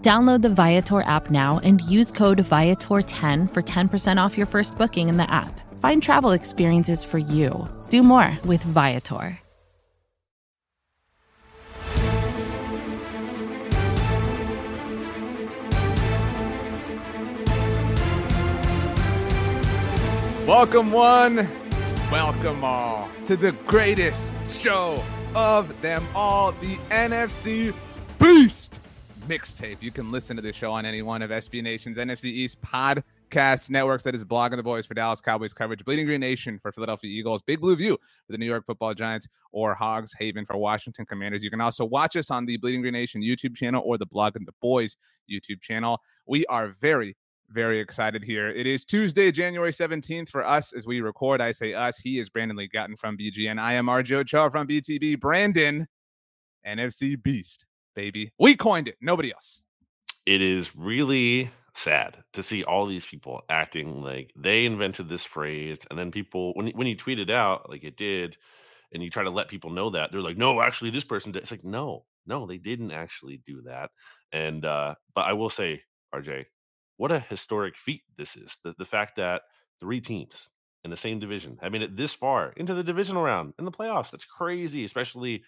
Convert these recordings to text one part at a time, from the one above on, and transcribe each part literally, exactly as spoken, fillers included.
Download the Viator app now and use code Viator ten for ten percent off your first booking in the app. Find travel experiences for you. Do more with Viator. Welcome one, welcome all to the greatest show of them all, the N F C Beast mixtape. You can listen to this show on any one of S B Nation's N F C East podcast networks. That is Blogging the Boys for Dallas Cowboys coverage, Bleeding Green Nation for Philadelphia Eagles, Big Blue View for the New York Football Giants, or Hogs Haven for Washington Commanders. You can also watch us on the Bleeding Green Nation YouTube channel or the Blogging the Boys YouTube channel. We are very, very excited here. It is Tuesday, January seventeenth for us as we record. I say us. He is Brandon Lee Gowton from B G N. I am R J Ochoa from B T B. Brandon, N F C Beast. Baby, we coined it. Nobody else. It is really sad to see all these people acting like they invented this phrase, and then people, when when you tweet it out like it did, and you try to let people know that, they're like, "No, actually, this person did." It's like, no, no, they didn't actually do that. And uh, but I will say, R J, what a historic feat this is. The the fact that three teams in the same division have made it this far into the divisional round in the playoffs. That's crazy, especially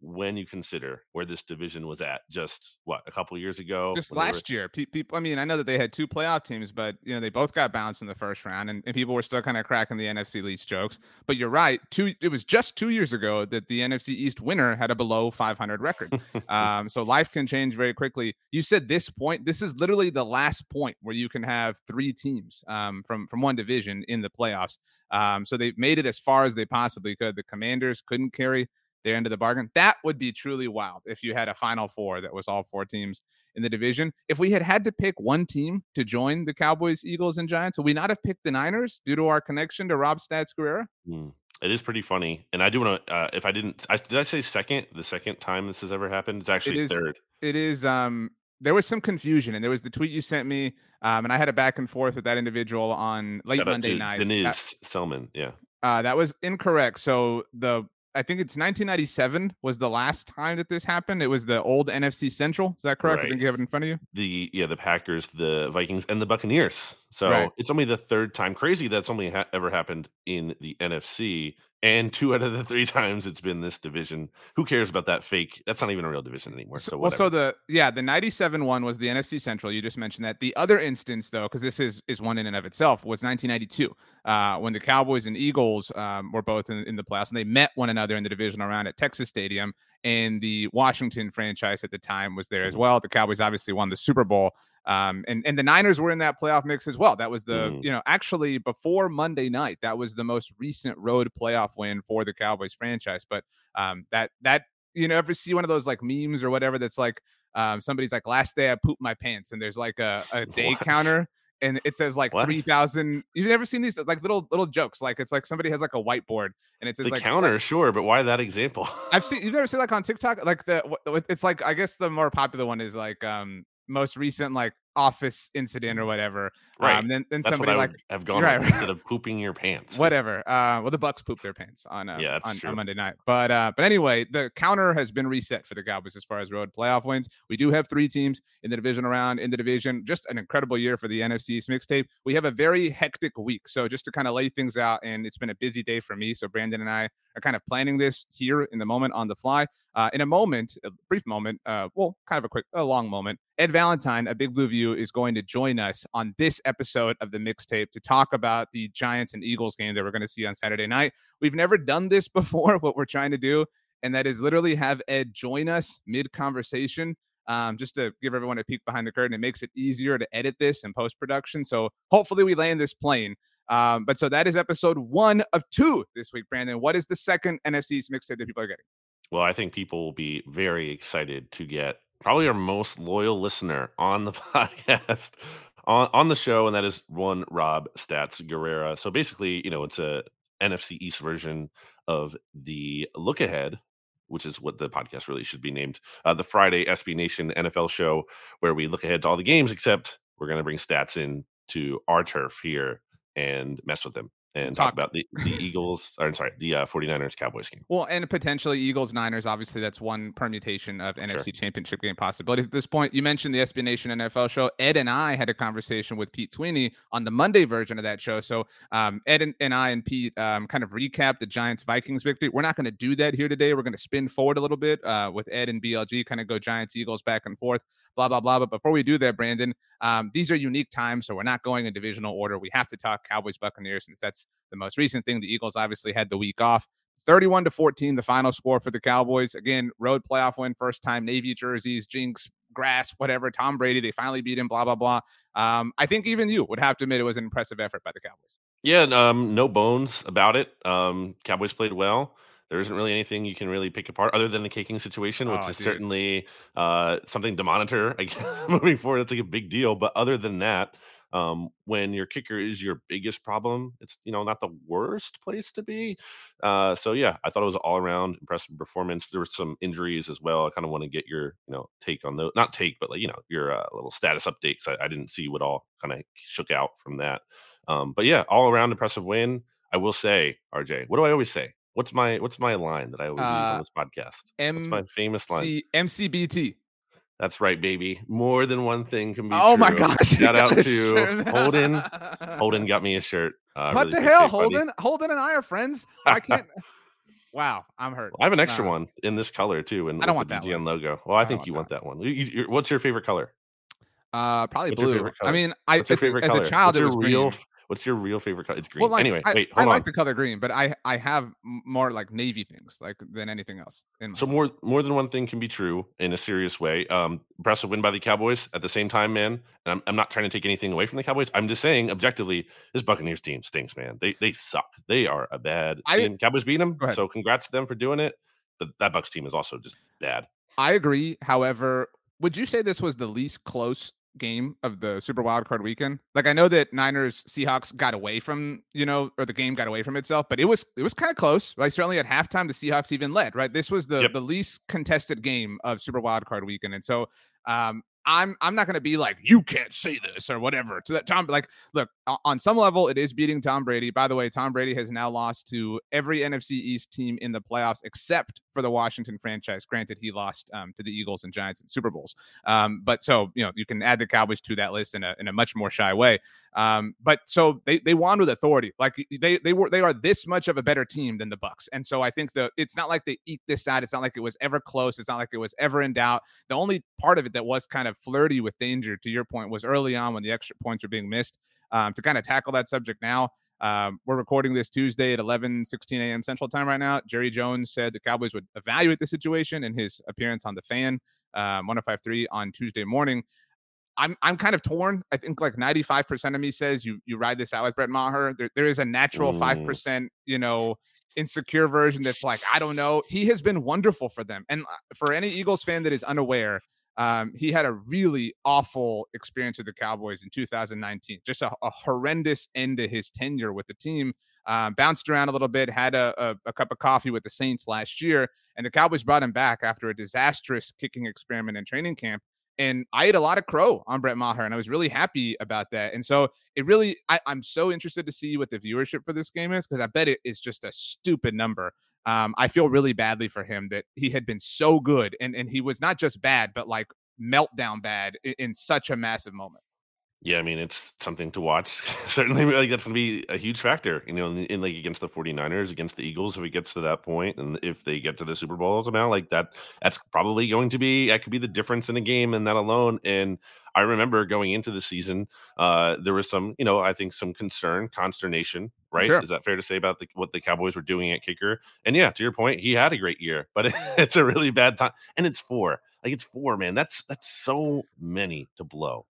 when you consider where this division was at just what a couple years ago, just last were... year. People, I mean, I know that they had two playoff teams, but you know, they both got bounced in the first round, and, and people were still kind of cracking the N F C East jokes. But you're right, two it was just two years ago that the N F C East winner had a below five hundred record. um, so life can change very quickly. You said this point, this is literally the last point where you can have three teams um, from, from one division in the playoffs. Um, so they've made it as far as they possibly could. The Commanders couldn't carry their end of the bargain. That would be truly wild if you had a Final Four that was all four teams in the division. If we had had to pick one team to join the Cowboys, Eagles, and Giants, would we not have picked the Niners due to our connection to Rob Stats-Guerra? Mm, it is pretty funny. And I do want to, uh, if I didn't, I, did I say second? The second time this has ever happened? It's actually it is, third. It is, um, there was some confusion, and there was the tweet you sent me, um, and I had a back and forth with that individual on late Shout Monday night. Denise that, Selman, yeah. Uh, that was incorrect. So the I think it's nineteen ninety-seven was the last time that this happened. It was the old N F C Central. Is that correct? Right. I think you have it in front of you. The yeah, the Packers, the Vikings, and the Buccaneers. So right. It's only the third time. Crazy that's only ha- ever happened in the N F C. And two out of the three times it's been this division. Who cares about that fake? That's not even a real division anymore. So, so well, so the yeah, the ninety-seven one was the N F C Central. You just mentioned that. The other instance, though, because this is is one in and of itself, was nineteen ninety-two uh, when the Cowboys and Eagles um, were both in, in the playoffs, and they met one another in the divisional round at Texas Stadium. And the Washington franchise at the time was there as well. The Cowboys obviously won the Super Bowl, um, and and the Niners were in that playoff mix as well. That was the mm. you know actually before Monday night, that was the most recent road playoff win for the Cowboys franchise. But um, that that you know ever see one of those like memes or whatever that's like um, somebody's like last day I pooped my pants, and there's like a, a day what? counter. And it says like three thousand. You've never seen these like little little jokes. Like it's like somebody has like a whiteboard and it says the like counter. Like, sure. But why that example? I've seen you've never seen like on TikTok, like the it's like I guess the more popular one is like um most recent like office incident or whatever. Right. Um, then then that's somebody like have gone right, right. instead of pooping your pants. Whatever. Uh, well, the Bucks pooped their pants on uh, yeah, on, on Monday night. But uh, but anyway, the counter has been reset for the Cowboys as far as road playoff wins. We do have three teams in the division around in the division. Just an incredible year for the N F C East mixtape. We have a very hectic week. So just to kind of lay things out, and it's been a busy day for me. So Brandon and I are kind of planning this here in the moment on the fly. Uh, in a moment, a brief moment, uh, well, kind of a quick, a long moment, Ed Valentine, a Big Blue View, is going to join us on this episode of the mixtape to talk about the Giants and Eagles game that we're going to see on Saturday night. We've never done this before, what we're trying to do, and that is literally have Ed join us mid-conversation um, just to give everyone a peek behind the curtain. It makes it easier to edit this in post-production, so hopefully we land this plane. Um, but so that is episode one of two this week, Brandon. What is the second N F C's mixtape that people are getting? Well, I think people will be very excited to get probably our most loyal listener on the podcast on, on the show, and that is one Rob Stats-Guerra. So basically, you know, it's a N F C East version of the Look Ahead, which is what the podcast really should be named, uh, the Friday S B Nation N F L show, where we look ahead to all the games, except we're going to bring stats in to our turf here and mess with them and talk, talk about the, the Eagles, or I'm sorry, the uh, 49ers Cowboys game. Well, and potentially Eagles Niners. Obviously, that's one permutation of N F C sure. Championship game possibilities. At this point, you mentioned the S B Nation N F L show. Ed and I had a conversation with Pete Tweeney on the Monday version of that show. So um, Ed and, and I and Pete um, kind of recap the Giants Vikings victory. We're not going to do that here today. We're going to spin forward a little bit uh, with Ed and B L G, kind of go Giants Eagles back and forth, blah, blah, blah. But before we do that, Brandon, um, these are unique times, so we're not going in divisional order. We have to talk Cowboys Buccaneers since that's the most recent thing. The Eagles obviously had the week off. thirty-one to fourteen, the final score for the Cowboys. Again, road playoff win, first time, Navy jerseys, jinx, grass, whatever. Tom Brady, they finally beat him, blah, blah, blah. Um, I think even you would have to admit it was an impressive effort by the Cowboys. Yeah, um, no bones about it. Um, Cowboys played well. There isn't really anything you can really pick apart other than the kicking situation, which oh, is dude. certainly uh, something to monitor, I guess, moving forward. It's like a big deal. But other than that, Um, when your kicker is your biggest problem, it's, you know, not the worst place to be. Uh, so yeah, I thought it was an all around impressive performance. There were some injuries as well. I kind of want to get your, you know, take on those, not take, but like, you know, your uh, little status updates. I, I didn't see what all kind of shook out from that. Um, but yeah, all around impressive win. I will say, R J, what do I always say? What's my, what's my line that I always uh, use on this podcast? M- what's my famous line? M C B T. That's right, baby. More than one thing can be oh true. My gosh. Shout out to Holden. Holden got me a shirt. Uh, what really the hell, Holden? Buddy. Holden and I are friends. I can't. Wow, I'm hurt. Well, I have an extra uh, one in this color, too. And I don't want the that B G N one. Logo. Well, I, I think want you that. want that one. You, you, what's your favorite color? Uh, Probably what's blue. I mean, I as, as a child, what's it was real. Green. What's your real favorite color? It's green. Well, like, anyway, I, wait, hold I on. I like the color green, but I, I have more like navy things like than anything else. In my so life. more more than one thing can be true in a serious way. Um, impressive win by the Cowboys. At the same time, man, and I'm I'm not trying to take anything away from the Cowboys. I'm just saying objectively, this Buccaneers team stinks, man. They they suck. They are a bad I, team. Cowboys beat them, so congrats to them for doing it. But that Bucs team is also just bad. I agree. However, would you say this was the least close game of the Super Wildcard weekend? Like, I know that Niners Seahawks got away from, you know, or the game got away from itself, but it was it was kind of close. Like, certainly at halftime the Seahawks even led, right? This was the yep. the least contested game of Super Wildcard weekend. And so um I'm I'm not going to be like, you can't say this or whatever to that Tom. Like, look, on some level, it is beating Tom Brady. By the way, Tom Brady has now lost to every N F C East team in the playoffs except for the Washington franchise. Granted, he lost um, to the Eagles and Giants in Super Bowls. Um, but so, you know, you can add the Cowboys to that list in a in a much more shy way. Um, but so they they won with authority. Like they they were they are this much of a better team than the Bucs. And so I think the it's not like they eked this out. It's not like it was ever close. It's not like it was ever in doubt. The only part of it that was kind of flirty with danger, to your point, was early on when the extra points were being missed. Um, to kind of tackle that subject now, um, we're recording this Tuesday at eleven sixteen a.m. Central Time right now. Jerry Jones said the Cowboys would evaluate the situation in his appearance on The Fan, um, one oh five point three on Tuesday morning. I'm I'm kind of torn. I think like ninety-five percent of me says you you ride this out with Brett Maher. There, there is a natural mm. five percent, you know, insecure version that's like, I don't know. He has been wonderful for them. And for any Eagles fan that is unaware, Um, he had a really awful experience with the Cowboys in two thousand nineteen, just a, a horrendous end to his tenure with the team. Um, bounced around a little bit, had a, a, a cup of coffee with the Saints last year, and the Cowboys brought him back after a disastrous kicking experiment in training camp. And I ate a lot of crow on Brett Maher, and I was really happy about that. And so it really, I, I'm so interested to see what the viewership for this game is, because I bet it is just a stupid number. Um, I feel really badly for him that he had been so good, and, and he was not just bad, but like meltdown bad in, in such a massive moment. Yeah, I mean, it's something to watch. Certainly, like, that's going to be a huge factor, you know, in, in like against the 49ers, against the Eagles, if it gets to that point, and if they get to the Super Bowl somehow, like that, that's probably going to be, that could be the difference in a game, and that alone. And I remember going into the season, uh, there was some, you know, I think some concern, consternation, right? Sure. Is that fair to say about the, what the Cowboys were doing at kicker? And yeah, to your point, he had a great year, but it, it's a really bad time. And it's four, like it's four, man. That's, that's so many to blow.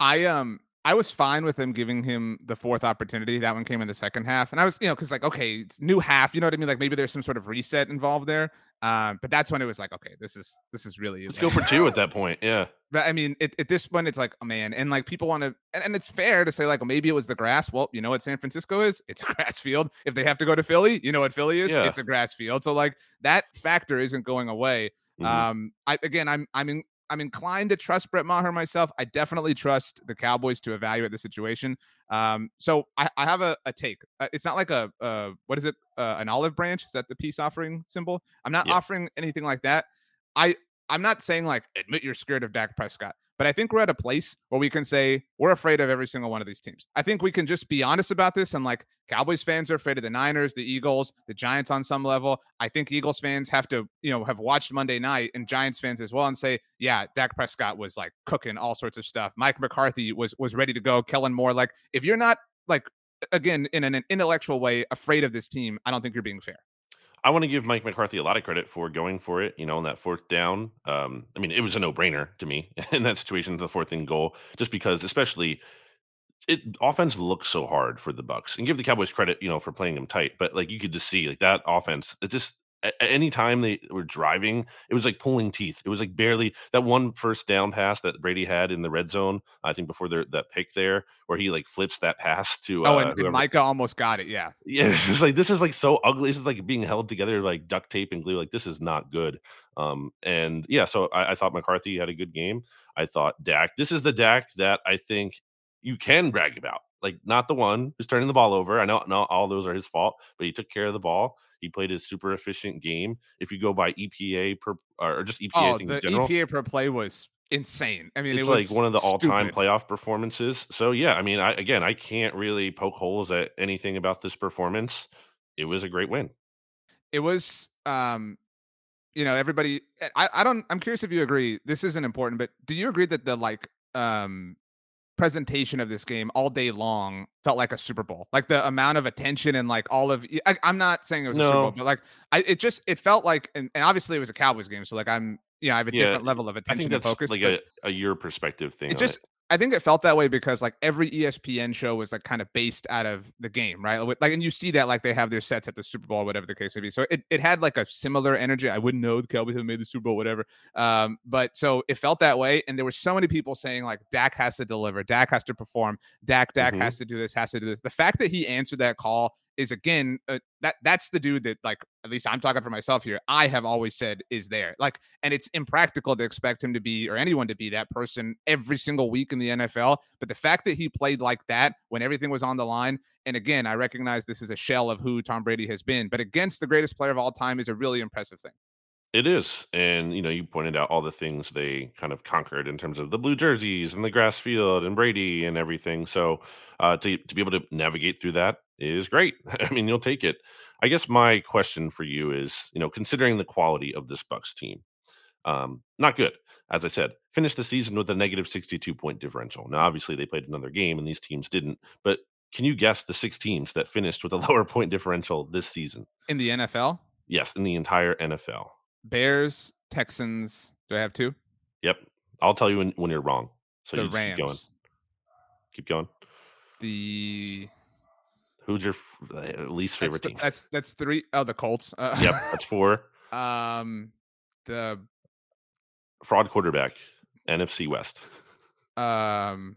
I um I was fine with them giving him the fourth opportunity. That one came in the second half. And I was, you know, because like, okay, it's new half. You know what I mean? Like maybe there's some sort of reset involved there. Um, but that's when it was like, okay, this is this is really let's go for two at that point. Yeah. But I mean, it, at this point, it's like, oh man, and like people want to, and, and it's fair to say like, well, maybe it was the grass. Well, you know what San Francisco is? It's a grass field. If they have to go to Philly, you know what Philly is? Yeah. It's a grass field. So like that factor isn't going away. Mm-hmm. Um, I again, I'm I'm in. I'm inclined to trust Brett Maher myself. I definitely trust the Cowboys to evaluate the situation. Um, so I, I have a, a take. Uh, it's not like a, uh, what is it? Uh, an olive branch? Is that the peace offering symbol? I'm not yeah. offering anything like that. I, I'm not saying like, admit you're scared of Dak Prescott, but I think we're at a place where we can say we're afraid of every single one of these teams. I think we can just be honest about this. And like Cowboys fans are afraid of the Niners, the Eagles, the Giants on some level. I think Eagles fans have to, you know, have watched Monday night and Giants fans as well and say, yeah, Dak Prescott was like cooking all sorts of stuff. Mike McCarthy was, was ready to go. Kellen Moore. Like if you're not like, again, in an intellectual way, afraid of this team, I don't think you're being fair. I want to give Mike McCarthy a lot of credit for going for it, you know, on that fourth down. Um, I mean, it was a no-brainer to me in that situation, the fourth and goal, just because especially it offense looks so hard for the Bucs. And give the Cowboys credit, you know, for playing them tight. But, like, you could just see, like, that offense, it just at any time they were driving, it was like pulling teeth. It was like barely that one first down pass that Brady had in the red zone, I think before their, that pick there, where he like flips that pass to. Oh, uh, and, and Micah almost got it. Yeah. Yeah. It's just like, this is like so ugly. This is like being held together like duct tape and glue. Like, this is not good. Um, and yeah, so I, I thought McCarthy had a good game. I thought Dak, this is the Dak that I think you can brag about. Like, not the one who's turning the ball over. I know not all those are his fault, but he took care of the ball. He played a super efficient game. If you go by E P A per, or just E P A oh, in general, E P A per play was insane. I mean, it's it was like one of the all-time stupid. Playoff performances. So yeah, I mean, I again, I can't really poke holes at anything about this performance. It was a great win. It was, um, you know, everybody. I, I don't. I'm curious if you agree. This isn't important, but do you agree that the like, um. presentation of this game all day long felt like a Super Bowl, like the amount of attention and like all of I, I'm not saying it was no. a Super Bowl, but like I it just it felt like and, and obviously it was a Cowboys game, so like I'm you know I have a yeah, different level of attention I think that's and focus like a, a your perspective thing it just it. I think it felt that way because like every E S P N show was like kind of based out of the game, right? Like, and you see that like they have their sets at the Super Bowl, whatever the case may be. So it, it had like a similar energy. I wouldn't know the Cowboys have made the Super Bowl, whatever. Um, but so it felt that way. And there were so many people saying like Dak has to deliver, Dak has to perform, Dak, Dak mm-hmm. has to do this, has to do this. The fact that he answered that call is again, uh, that that's the dude that like, at least I'm talking for myself here, I have always said is there like, and it's impractical to expect him to be, or anyone to be that person every single week in the N F L. But the fact that he played like that when everything was on the line. And again, I recognize this is a shell of who Tom Brady has been, but against the greatest player of all time is a really impressive thing. It is. And, you know, you pointed out all the things they kind of conquered in terms of the blue jerseys and the grass field and Brady and everything. So uh, to, to be able to navigate through that is great. I mean, you'll take it. I guess my question for you is, you know, considering the quality of this Bucs team, um, not good. As I said, finished the season with a negative sixty-two point differential. Now, obviously, they played another game and these teams didn't. But can you guess the six teams that finished with a lower point differential this season? In the N F L? Yes, in the entire N F L. Bears, Texans. Do I have two? Yep. I'll tell you when, when you're wrong. So the you Rams. Keep going. Keep going. The who's your f- least favorite that's th- team? That's that's three. Oh, the Colts. Uh, yep, that's four. um, the fraud quarterback, N F C West. Um,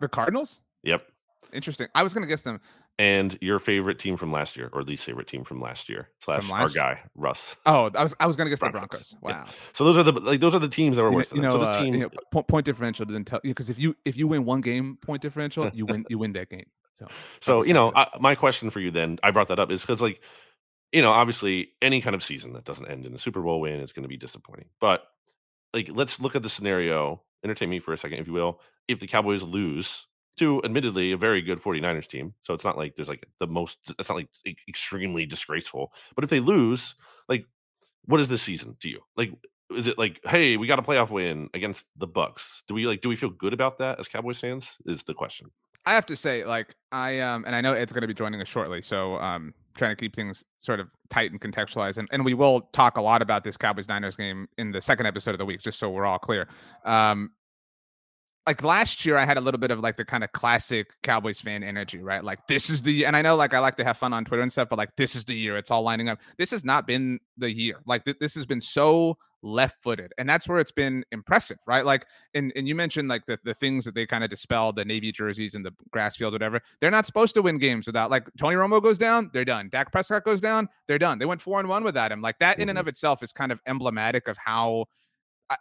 the Cardinals. Yep. Interesting. I was gonna guess them. And your favorite team from last year, or least favorite team from last year, slash last our guy year? Russ. Oh, I was I was gonna guess Broncos. The Broncos. Wow. Yeah. So those are the like those are the teams that were worse. You know, than you know, so this team... uh, you know point differential doesn't tell you because if you if you win one game point differential, you win you win that game. So so you know I, my question for you then, I brought that up is because like you know obviously any kind of season that doesn't end in a Super Bowl win is going to be disappointing. But like let's look at the scenario. Entertain me for a second, if you will. If the Cowboys lose to admittedly a very good 49ers team, so it's not like there's like the most it's not like extremely disgraceful, but if they lose, like what is this season to you? Like is it like, hey, we got a playoff win against the Bucs? Do we like do we feel good about that as Cowboys fans is the question. I have to say, like I um and I know Ed's going to be joining us shortly, so um trying to keep things sort of tight and contextualized, and, and we will talk a lot about this Cowboys Niners game in the second episode of the week, just so we're all clear. um like last year I had a little bit of like the kind of classic Cowboys fan energy, right? Like this is the, and I know like I like to have fun on Twitter and stuff, but like this is the year, it's all lining up. This has not been the year. Like th- this has been so left-footed, and that's where it's been impressive, right? Like, and and you mentioned like the, the things that they kind of dispel, the Navy jerseys and the grass fields, whatever. They're not supposed to win games without, like, Tony Romo goes down, they're done. Dak Prescott goes down, they're done. They went four and one without him. Like that mm-hmm. in and of itself is kind of emblematic of how,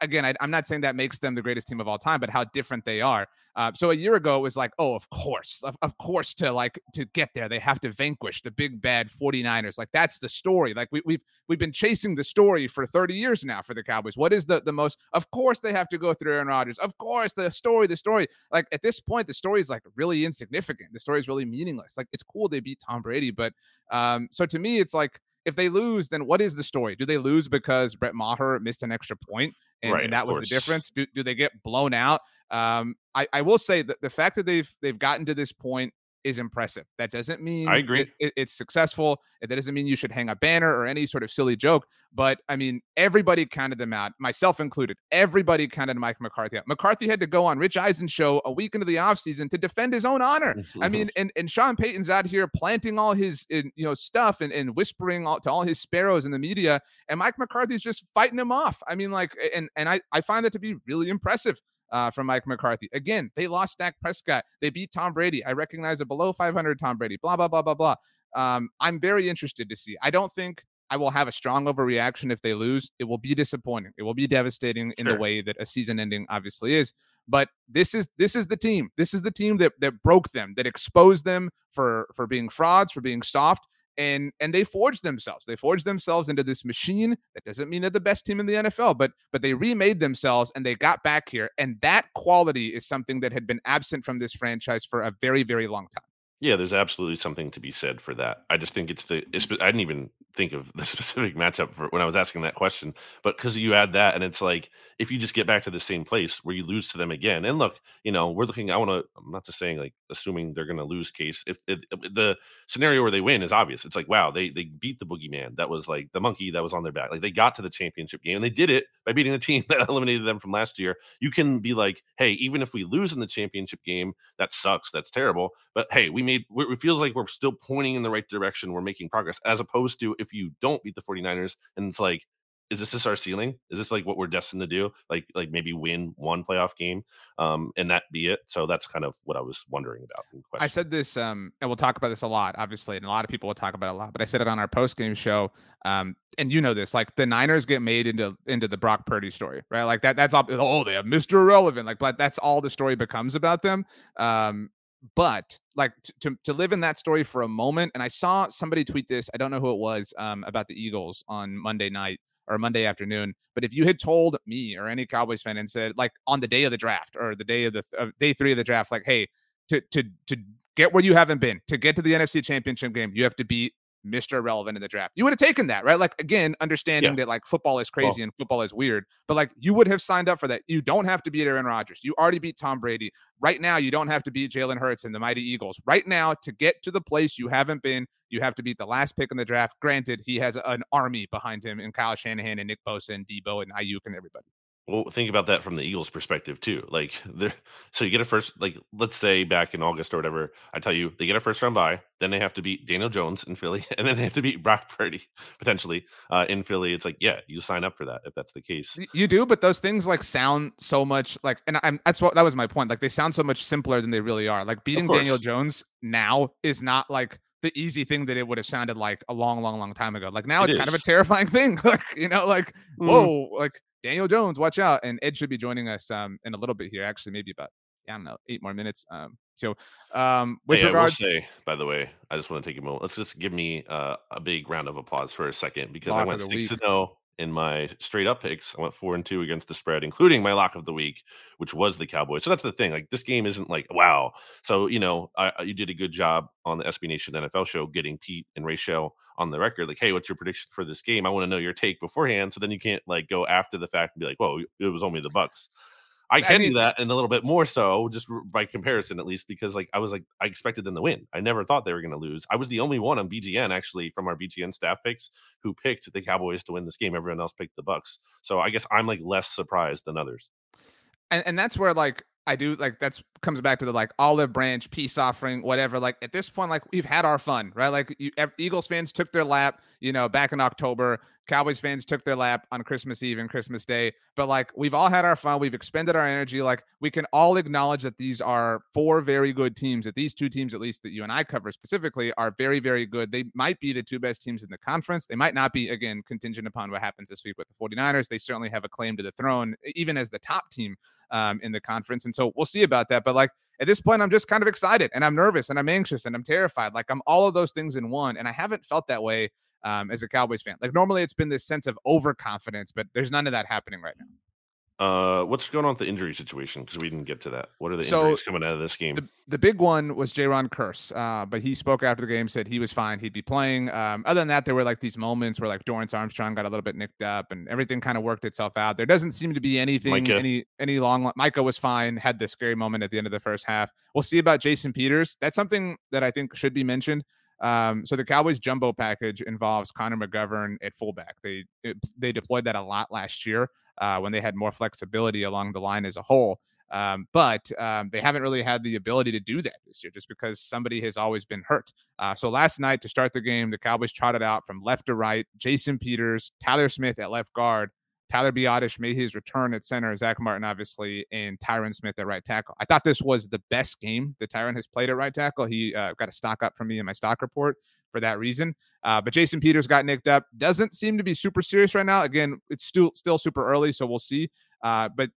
again, I, I'm not saying that makes them the greatest team of all time, but how different they are. Uh, so a year ago, it was like, oh, of course, of, of course, to like to get there, they have to vanquish the big bad 49ers. Like that's the story. Like we, we've we've been chasing the story for thirty years now for the Cowboys. What is the the most? Of course, they have to go through Aaron Rodgers. Of course, the story, the story. Like at this point, the story is like really insignificant. The story is really meaningless. Like it's cool they beat Tom Brady, but um, so to me, it's like, if they lose, then what is the story? Do they lose because Brett Maher missed an extra point and, right, and that was course. the difference? Do, do they get blown out? Um, I, I will say that the fact that they've they've gotten to this point is impressive. That doesn't mean I agree. It, it, it's successful. That doesn't mean you should hang a banner or any sort of silly joke. But, I mean, everybody counted them out, myself included. Everybody counted Mike McCarthy out. McCarthy had to go on Rich Eisen's show a week into the offseason to defend his own honor. Mm-hmm. I mean, and, and Sean Payton's out here planting all his you know stuff and, and whispering all, to all his sparrows in the media. And Mike McCarthy's just fighting him off. I mean, like, and, and I, I find that to be really impressive. Uh, from Mike McCarthy. Again, they lost Dak Prescott. They beat Tom Brady. I recognize a below five hundred Tom Brady, blah, blah, blah, blah, blah. Um, I'm very interested to see. I don't think I will have a strong overreaction if they lose. It will be disappointing. It will be devastating in sure. the way that a season ending obviously is. But this is this is the team. This is the team that that broke them, that exposed them for, for being frauds, for being soft. And and they forged themselves. They forged themselves into this machine. That doesn't mean they're the best team in the N F L, but but they remade themselves and they got back here. And that quality is something that had been absent from this franchise for a very, very long time. Yeah, there's absolutely something to be said for that. I just think it's the, it's, I didn't even think of the specific matchup for when I was asking that question, but because you add that and it's like, if you just get back to the same place where you lose to them again, and look, you know, we're looking, I want to, I'm not just saying like, assuming they're going to lose case. If, if, if the scenario where they win is obvious, it's like, wow, they, they beat the boogeyman. That was like the monkey that was on their back. Like they got to the championship game and they did it by beating the team that eliminated them from last year. You can be like, hey, even if we lose in the championship game, that sucks. That's terrible. But hey, we made, it feels like we're still pointing in the right direction. We're making progress, as opposed to if you don't beat the 49ers and it's like, is this just our ceiling? Is this like what we're destined to do? Like, like maybe win one playoff game um, and that be it. So that's kind of what I was wondering about. I said this, um, and we'll talk about this a lot, obviously, and a lot of people will talk about it a lot, but I said it on our post game show. Um, and you know this, like the Niners get made into, into the Brock Purdy story, right? Like that, that's all, oh, they have Mister Irrelevant. Like, but that's all the story becomes about them. Um, But like to, to live in that story for a moment. And I saw somebody tweet this. I don't know who it was um, about the Eagles on Monday night or Monday afternoon. But if you had told me or any Cowboys fan and said like on the day of the draft or the day of the uh, day three of the draft, like, hey, to to to get where you haven't been, to get to the N F C Championship game, you have to beat Mister Irrelevant in the draft. You would have taken that, right? Like, again, understanding yeah. that like football is crazy well, and football is weird, but like you would have signed up for that. You don't have to beat Aaron Rodgers. You already beat Tom Brady. Right now, you don't have to beat Jalen Hurts and the mighty Eagles. Right now, to get to the place you haven't been, you have to beat the last pick in the draft. Granted, he has an army behind him in Kyle Shanahan and Nick Bosa and Debo and Ayuk and everybody. Well, think about that from the Eagles' perspective too. Like, so you get a first, like, let's say back in August or whatever, I tell you, they get a first round bye, then they have to beat Daniel Jones in Philly, and then they have to beat Brock Purdy potentially uh, in Philly. It's like, yeah, you sign up for that if that's the case. You do, but those things like sound so much like, and I'm that's what that was my point. Like, they sound so much simpler than they really are. Like beating Daniel Jones now is not like the easy thing that it would have sounded like a long, long, long time ago. Like now, it's kind of a terrifying thing. Like you know, like mm. whoa, like. Daniel Jones, watch out. And Ed should be joining us um, in a little bit here, actually, maybe about, I don't know, eight more minutes. Um, so um, with hey, regards... I will say, by the way, I just want to take a moment. Let's just give me uh, a big round of applause for a second, because lock I went six to zero in my straight up picks. I went four and two against the spread, including my lock of the week, which was the Cowboys. So that's the thing. Like this game isn't like, wow. So, you know, I, you did a good job on the S B Nation N F L show, getting Pete and Rachel on the record. Like, hey, what's your prediction for this game? I want to know your take beforehand. So then you can't like go after the fact and be like, whoa, it was only the Bucks. I can I mean, do that, and a little bit more so, just by comparison, at least, because like I was like I expected them to win. I never thought they were going to lose. I was the only one on B G N actually from our B G N staff picks who picked the Cowboys to win this game. Everyone else picked the Bucks, so I guess I'm like less surprised than others. And and that's where like I do like that's comes back to the like olive branch, peace offering, whatever. Like at this point, like we've had our fun, right? Like you, Eagles fans took their lap, you know, back in October. Cowboys fans took their lap on Christmas Eve and Christmas Day. But like we've all had our fun. We've expended our energy. Like we can all acknowledge that these are four very good teams, that these two teams, at least that you and I cover specifically, are very, very good. They might be the two best teams in the conference. They might not be, again, contingent upon what happens this week with the forty-niners. They certainly have a claim to the throne, even as the top team um, in the conference. And so we'll see about that. But like at this point, I'm just kind of excited and I'm nervous and I'm anxious and I'm terrified. Like I'm all of those things in one. And I haven't felt that way um, as a Cowboys fan. Like normally it's been this sense of overconfidence, but there's none of that happening right now. Uh, what's going on with the injury situation? Because we didn't get to that. What are the so injuries coming out of this game? The, the big one was Jaron Curse, uh, but he spoke after the game, said he was fine, he'd be playing. Um, other than that, there were like these moments where like Dorrance Armstrong got a little bit nicked up, and everything kind of worked itself out. There doesn't seem to be anything, Micah. any any long. Micah was fine, had the scary moment at the end of the first half. We'll see about Jason Peters. That's something that I think should be mentioned. Um, so the Cowboys jumbo package involves Connor McGovern at fullback. They it, they deployed that a lot last year. Uh, when they had more flexibility along the line as a whole. Um, but um, they haven't really had the ability to do that this year just because somebody has always been hurt. Uh, so last night to start the game, the Cowboys trotted out from left to right, Jason Peters, Tyler Smith at left guard, Tyler Biadasz made his return at center, Zach Martin, obviously, and Tyron Smith at right tackle. I thought this was the best game that Tyron has played at right tackle. He uh, got a stock up from me in my stock report for that reason. Uh, but Jason Peters got nicked up. Doesn't seem to be super serious right now. Again, it's still still super early, so we'll see. Uh, but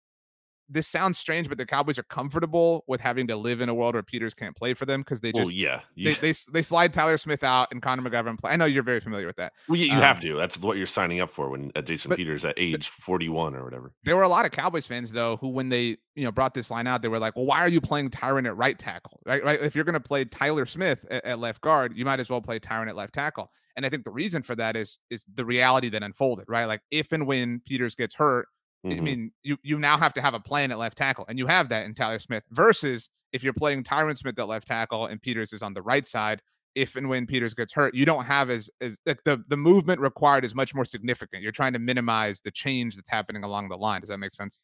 this sounds strange, but the Cowboys are comfortable with having to live in a world where Peters can't play for them because they just well, yeah, yeah. They, they they slide Tyler Smith out and Connor McGovern play. I know you're very familiar with that. Well, yeah, you um, have to. That's what you're signing up for when uh, Jason but, Peters at age forty-one or whatever. There were a lot of Cowboys fans though who, when they you know brought this line out, they were like, "Well, why are you playing Tyron at right tackle? Right, right. If you're going to play Tyler Smith at, at left guard, you might as well play Tyron at left tackle." And I think the reason for that is is the reality that unfolded. Right, like if and when Peters gets hurt. Mm-hmm. I mean, you you now have to have a plan at left tackle, and you have that in Tyler Smith versus if you're playing Tyron Smith at left tackle and Peters is on the right side. If and when Peters gets hurt, you don't have as as like the, the movement required is much more significant. You're trying to minimize the change that's happening along the line. Does that make sense?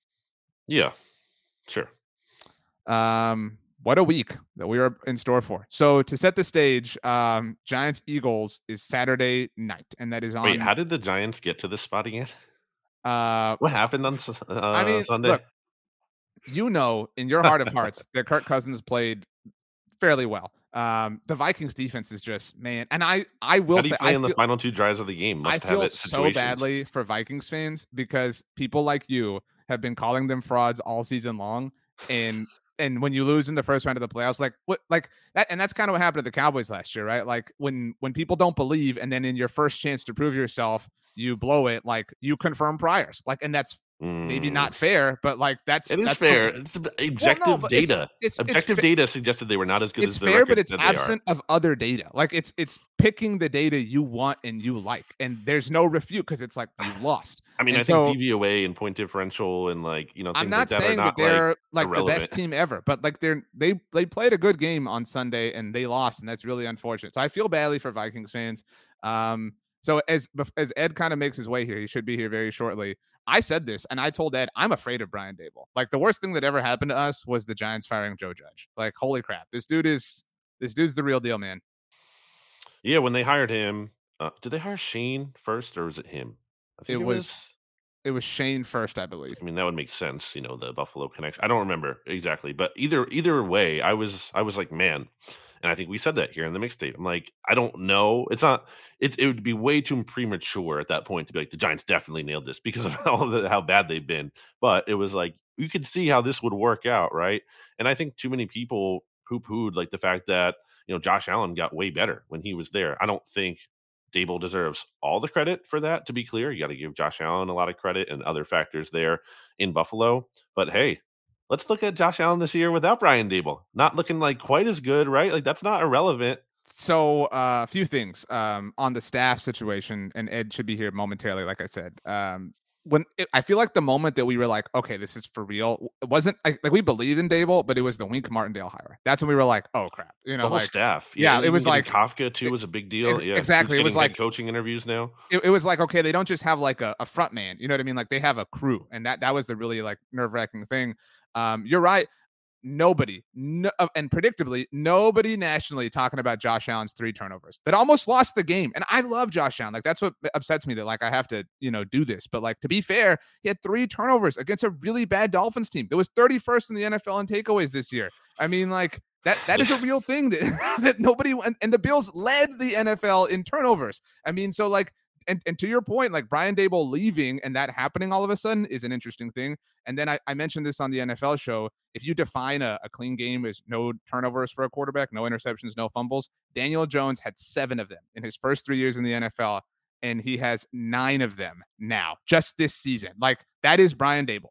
Yeah, sure. Um, what a week that we are in store for. So to set the stage, um, Giants Eagles is Saturday night, and that is on. Wait, how did the Giants get to this spot again? Uh, what happened on uh, I mean, Sunday? Look, you know, in your heart of hearts, that Kirk Cousins played fairly well. Um, the Vikings defense is just man, and I, I will How do you say, play I in feel, the final two drives of the game, must I have feel it so badly for Vikings fans because people like you have been calling them frauds all season long, and and when you lose in the first round of the playoffs, like what, like that, and that's kind of what happened to the Cowboys last year, right? Like when when people don't believe, and then in your first chance to prove yourself. You blow it like you confirm priors, like, and that's mm. maybe not fair, but like that's it is that's fair. The, it's objective well, no, data. It's, it's, objective it's, data suggested they were not as good as the record. It's fair, but it's absent of other data. Like it's it's picking the data you want and you like, and there's no refute because it's like you lost. I mean, and I so, think D V O A and point differential and like you know, things I'm not like saying that, not that they're like, like the best team ever, but like they're they they played a good game on Sunday and they lost, and that's really unfortunate. So I feel badly for Vikings fans. Um, So as as Ed kind of makes his way here, he should be here very shortly. I said this, and I told Ed, I'm afraid of Brian Daboll. Like the worst thing that ever happened to us was the Giants firing Joe Judge. Like holy crap, this dude is this dude's the real deal, man. Yeah, when they hired him, uh, did they hire Shane first, or was it him? I think it, it was, was it was Shane first, I believe. I mean, that would make sense, you know, the Buffalo connection. I don't remember exactly, but either either way, I was I was like, man. And I think we said that here in the mixtape. I'm like, I don't know. It's not, it, it would be way too premature at that point to be like, the Giants definitely nailed this because of how, the, how bad they've been. But it was like, you could see how this would work out, right? And I think too many people poo-pooed like the fact that, you know, Josh Allen got way better when he was there. I don't think Daboll deserves all the credit for that, to be clear. You got to give Josh Allen a lot of credit and other factors there in Buffalo. But hey, let's look at Josh Allen this year without Brian Daboll. Not looking like quite as good, right? Like that's not irrelevant. So uh, a few things um, on the staff situation, and Ed should be here momentarily, like I said. Um, when it, I feel like the moment that we were like, okay, this is for real. It wasn't like, like we believed in Daboll, but it was the Wink Martindale hire. That's when we were like, oh crap, you know, the whole like, staff. Yeah, yeah it was like Kafka too it, was a big deal. It, yeah, exactly. It was like coaching interviews now. It, it was like okay, they don't just have like a, a front man. You know what I mean? Like they have a crew, and that that was the really like nerve wracking thing. Um, you're right. nobody, no, and predictably, nobody nationally talking about Josh Allen's three turnovers that almost lost the game. And I love Josh Allen. Like, that's what upsets me, that like I have to, you know, do this. But like, to be fair, he had three turnovers against a really bad Dolphins team that was thirty-first in the N F L in takeaways this year. I mean, like that, that is a real thing that, that nobody, and, and the Bills led the N F L in turnovers. I mean, so like, And and to your point, like Brian Daboll leaving and that happening all of a sudden is an interesting thing. And then I, I mentioned this on the N F L show. If you define a, a clean game as no turnovers for a quarterback, no interceptions, no fumbles, Daniel Jones had seven of them in his first three years in the N F L, and he has nine of them now, just this season. Like, that is Brian Daboll.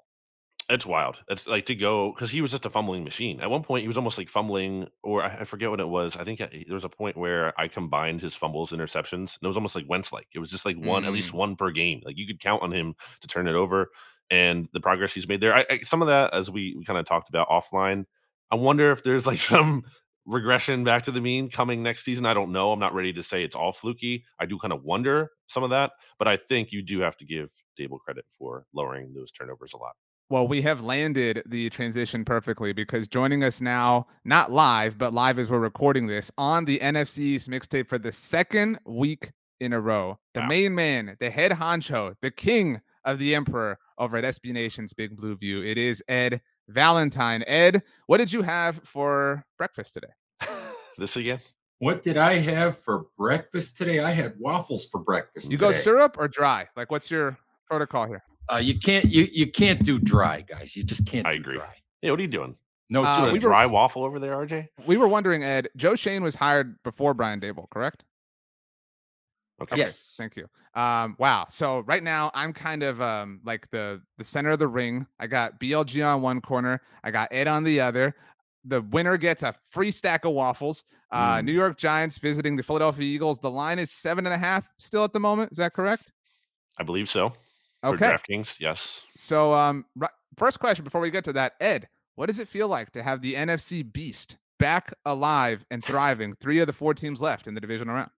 It's wild. It's like to go, because he was just a fumbling machine. At one point, he was almost like fumbling, or I forget what it was. I think I, there was a point where I combined his fumbles, interceptions, and it was almost like Wentz-like. It was just like one, mm-hmm. at least one per game. Like, you could count on him to turn it over, and the progress he's made there. I, I, some of that, as we, we kind of talked about offline, I wonder if there's like some regression back to the mean coming next season. I don't know. I'm not ready to say it's all fluky. I do kind of wonder some of that, but I think you do have to give Daboll credit for lowering those turnovers a lot. Well, we have landed the transition perfectly, because joining us now, not live, but live as we're recording this, on the N F C East mixtape for the second week in a row, the wow. main man, the head honcho, the king of the emperor over at S B Nation's Big Blue View. It is Ed Valentine. Ed, what did you have for breakfast today? This again? What did I have for breakfast today? I had waffles for breakfast You today. Go syrup or dry? Like, what's your protocol here? Uh, you can't you you can't do dry, guys. You just can't I do agree. Dry. Yeah, what are you doing? No uh, we dry were, waffle over there, R J? We were wondering, Ed, Joe Shane was hired before Brian Daboll, correct? Okay. Yes. Thank you. Um, wow. So right now I'm kind of um, like the, the center of the ring. I got B L G on one corner. I got Ed on the other. The winner gets a free stack of waffles. Uh, mm. New York Giants visiting the Philadelphia Eagles. The line is seven and a half still at the moment. Is that correct? I believe so. Okay. DraftKings, yes. So, um, right, first question before we get to that, Ed, what does it feel like to have the N F C Beast back alive and thriving? Three of the four teams left in the divisional round.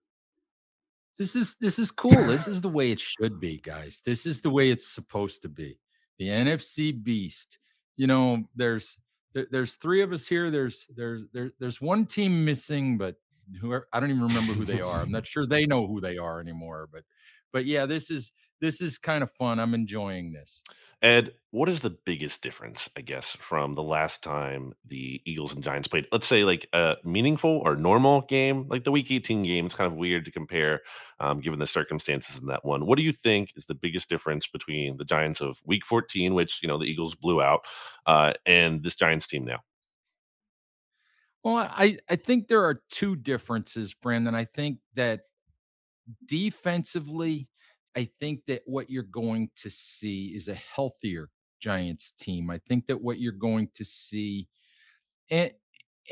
This is this is cool. This is the way it should be, guys. This is the way it's supposed to be. The N F C Beast. You know, there's there, there's three of us here. There's there's there, there's one team missing, but whoever, I don't even remember who they are. I'm not sure they know who they are anymore. But but yeah, this is. This is kind of fun. I'm enjoying this. Ed, what is the biggest difference, I guess, from the last time the Eagles and Giants played? Let's say like a meaningful or normal game, like the Week eighteen game. It's kind of weird to compare um, given the circumstances in that one. What do you think is the biggest difference between the Giants of Week fourteen, which, you know, the Eagles blew out, uh, and this Giants team now? Well, I, I think there are two differences, Brandon. I think that defensively, I think that what you're going to see is a healthier Giants team. I think that what you're going to see, and,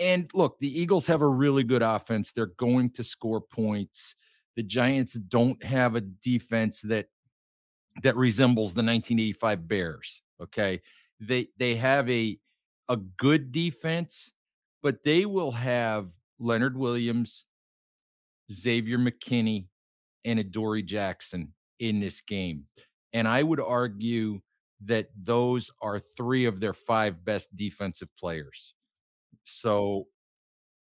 and look, the Eagles have a really good offense. They're going to score points. The Giants don't have a defense that that resembles the nineteen eighty-five Bears. Okay, they they have a a good defense, but they will have Leonard Williams, Xavier McKinney, and Adoree Jackson in this game. And I would argue that those are three of their five best defensive players. So,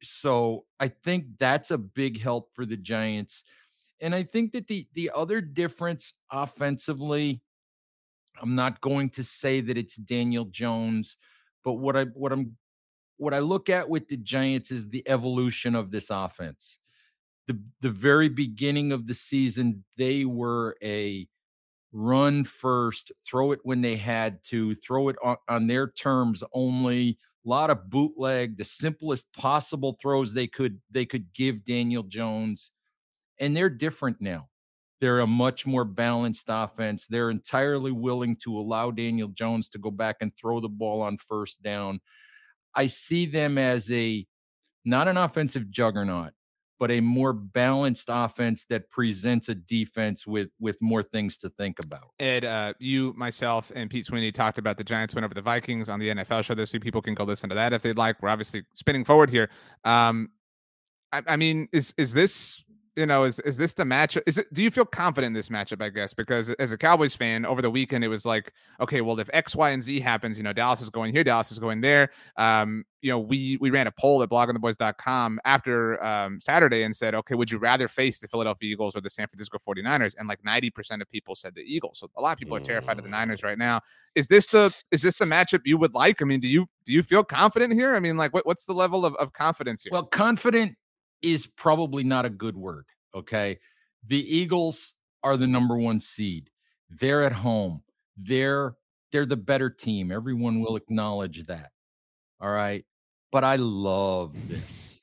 so I think that's a big help for the Giants. And I think that the, the other difference offensively, I'm not going to say that it's Daniel Jones, but what I, what I'm, what I look at with the Giants is the evolution of this offense. The the very beginning of the season, they were a run first, throw it when they had to, throw it on, on their terms only, a lot of bootleg, the simplest possible throws they could they could give Daniel Jones. And they're different now. They're a much more balanced offense. They're entirely willing to allow Daniel Jones to go back and throw the ball on first down. I see them as a not an offensive juggernaut, but a more balanced offense that presents a defense with with more things to think about. Ed, uh, you, myself, and Pete Tweeney talked about the Giants win over the Vikings on the N F L show this week. People can go listen to that if they'd like. We're obviously spinning forward here. Um, I, I mean, is is this you know, is is this the matchup? Is it? Do you feel confident in this matchup? I guess because as a Cowboys fan over the weekend, it was like, okay, well, if X, Y, and Z happens, you know, Dallas is going here, Dallas is going there. Um, you know, we we ran a poll at blogging the boys dot com after um, Saturday and said, okay, would you rather face the Philadelphia Eagles or the San Francisco forty-niners? And like ninety percent of people said the Eagles. So a lot of people are terrified of the Niners right now. Is this the is this the matchup you would like? I mean, do you do you feel confident here? I mean, like, what what's the level of, of confidence here? Well, confident is probably not a good word, okay? The Eagles are the number one seed. They're at home. They're they're the better team. Everyone will acknowledge that, all right? But I love this.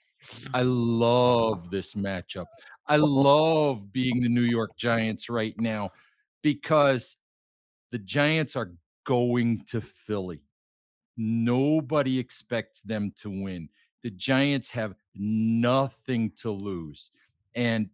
I love this matchup. I love being the New York Giants right now because the Giants are going to Philly. Nobody expects them to win. The Giants have nothing to lose. And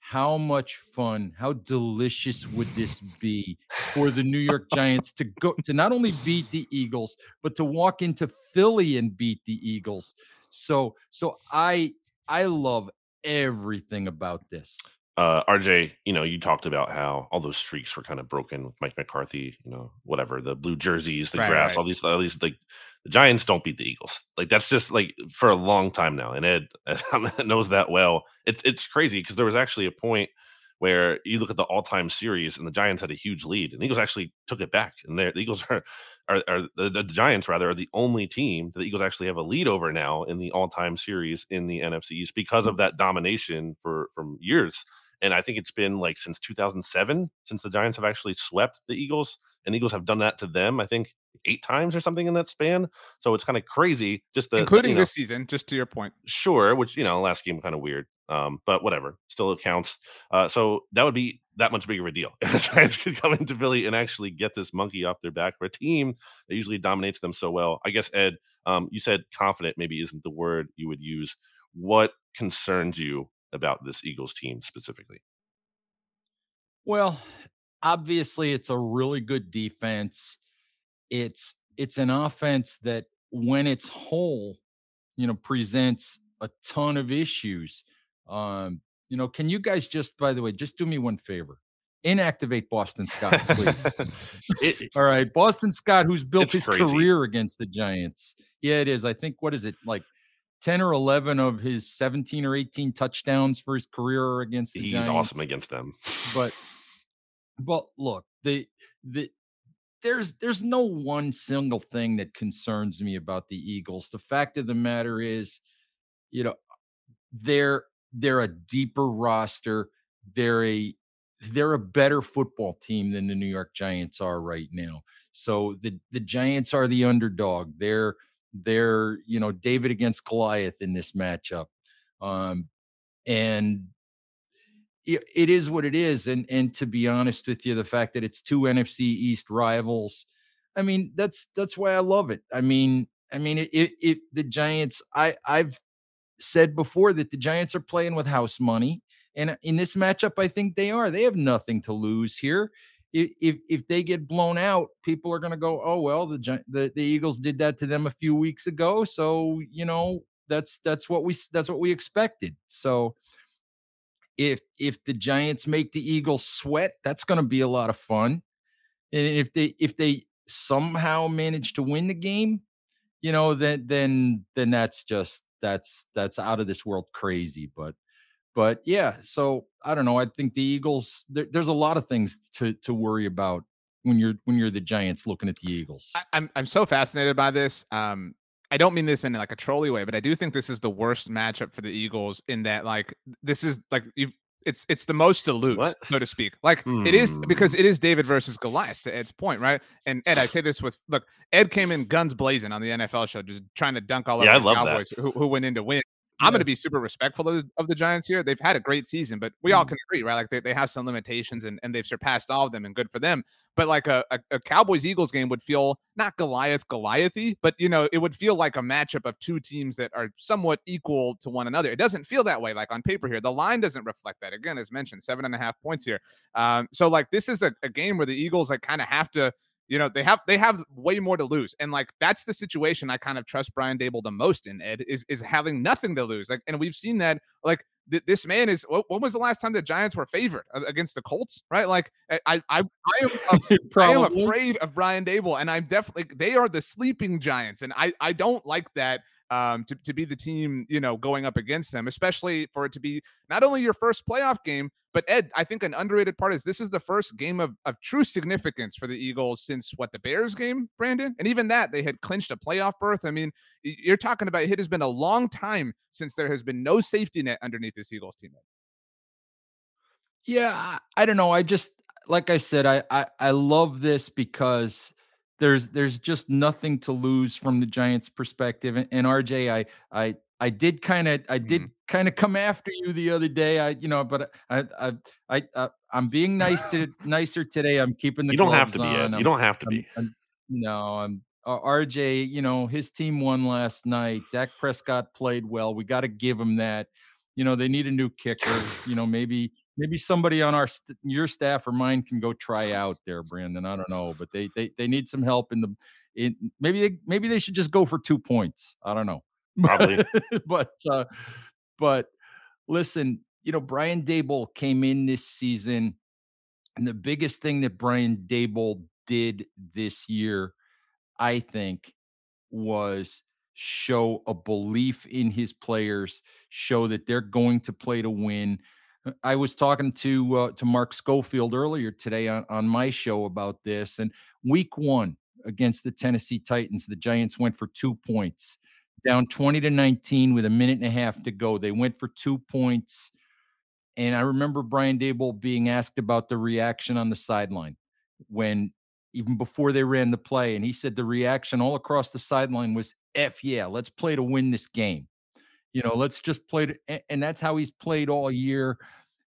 how much fun, how delicious would this be for the New York Giants to go to not only beat the Eagles, but to walk into Philly and beat the Eagles. So so I I love everything about this. Uh, R J, you know, you talked about how all those streaks were kind of broken with Mike McCarthy, you know, whatever, the blue jerseys, the right, grass, right. all these, all these, like, the Giants don't beat the Eagles. Like, that's just, like, for a long time now. And Ed knows that well. It, it's crazy because there was actually a point where you look at the all-time series and the Giants had a huge lead. And the Eagles actually took it back. And the Eagles are, are, are the, the Giants, rather, are the only team that the Eagles actually have a lead over now in the all-time series in the N F C East because of that domination for from years. And I think it's been like since two thousand seven, since the Giants have actually swept the Eagles, and the Eagles have done that to them, I think, eight times or something in that span. So it's kind of crazy. Just the, Including you know, this season, just to your point. Sure, which, you know, last game kind of weird, um, but whatever. Still it counts. Uh, so that would be that much bigger of a deal if the Giants could come into Philly and actually get this monkey off their back for a team that usually dominates them so well. I guess, Ed, um, you said confident maybe isn't the word you would use. What concerns you about this Eagles team specifically? Well, obviously it's a really good defense. It's, it's an offense that when it's whole, you know, presents a ton of issues. Um, you know, can you guys just, by the way, just do me one favor, inactivate Boston Scott, please. it, All right. Boston Scott, who's built his crazy. career against the Giants. Yeah, it is. I think, what is it? Like, ten or eleven of his seventeen or eighteen touchdowns for his career are against the He's Giants. He's awesome against them. But but look, the the there's there's no one single thing that concerns me about the Eagles. The fact of the matter is, you know, they're they're a deeper roster. They're a they're a better football team than the New York Giants are right now. So the the Giants are the underdog. They're They're, you know, David against Goliath in this matchup. Um, and it, it is what it is. And and to be honest with you, the fact that it's two N F C East rivals, I mean, that's that's why I love it. I mean, I mean, it, it, it the Giants, I, I've said before that the Giants are playing with house money. And in this matchup, I think they are. They have nothing to lose here. If if they get blown out, people are going to go, oh, well, the, the the Eagles did that to them a few weeks ago. So, you know, that's that's what we that's what we expected. So if if the Giants make the Eagles sweat, that's going to be a lot of fun. And if they if they somehow manage to win the game, you know, then then then that's just that's that's out of this world crazy. But. But yeah, so I don't know. I think the Eagles. There, there's a lot of things to to worry about when you're when you're the Giants looking at the Eagles. I, I'm I'm so fascinated by this. Um, I don't mean this in like a trolley way, but I do think this is the worst matchup for the Eagles in that like this is like you've. It's it's the most to lose, what? so to speak. Like hmm. it is because it is David versus Goliath to Ed's point, right? And Ed, I say this with look. Ed came in guns blazing on the N F L show, just trying to dunk all over yeah, the Cowboys who, who went in to win. I'm going to be super respectful of the, of the Giants here. They've had a great season, but we all can agree, right? Like they, they have some limitations and, and they've surpassed all of them and good for them. But like a, a, a Cowboys Eagles game would feel not Goliath, Goliath-y, but you know, it would feel like a matchup of two teams that are somewhat equal to one another. It doesn't feel that way. Like on paper here, the line doesn't reflect that. Again, as mentioned, seven and a half points here. Um, so like this is a, a game where the Eagles like kind of have to, you know, they have they have way more to lose. And like that's the situation I kind of trust Brian Daboll the most in, Ed, is is having nothing to lose. Like, and we've seen that like th- this man is, when was the last time the Giants were favored against the Colts, right? Like I, I, I am, a, I am afraid of Brian Daboll, and I'm definitely, they are the sleeping Giants. And I, I don't like that. Um, to, to be the team, you know, going up against them, especially for it to be not only your first playoff game, but Ed, I think an underrated part is this is the first game of, of true significance for the Eagles since what, the Bears game, Brandon? And even that, they had clinched a playoff berth. I mean, you're talking about, it has been a long time since there has been no safety net underneath this Eagles team. Yeah, I, I don't know. I just, like I said, I, I, I love this because There's there's just nothing to lose from the Giants' perspective. And, and R J, I I I did kind of I did mm. kind of come after you the other day. I you know, but I I I, I I'm being nicer nicer today. I'm keeping the gloves on. You don't have to be. Ed. You don't have to be. I'm, I'm, no, I'm uh, R J. You know, his team won last night. Dak Prescott played well. We got to give him that. You know, they need a new kicker. You know, maybe. Maybe somebody on our st- your staff or mine can go try out there, Brandon. I don't know, but they they they need some help in the in maybe they maybe they should just go for two points. I don't know. Probably. but uh, but listen, you know, Brian Daboll came in this season, and the biggest thing that Brian Daboll did this year, I think, was show a belief in his players, show that they're going to play to win. I was talking to uh, to Mark Schofield earlier today on, on my show about this. And week one against the Tennessee Titans, the Giants went for two points, down twenty to nineteen with a minute and a half to go. They went for two points. And I remember Brian Daboll being asked about the reaction on the sideline when even before they ran the play. And he said the reaction all across the sideline was, F yeah, let's play to win this game. You know, let's just play. To, and that's how he's played all year.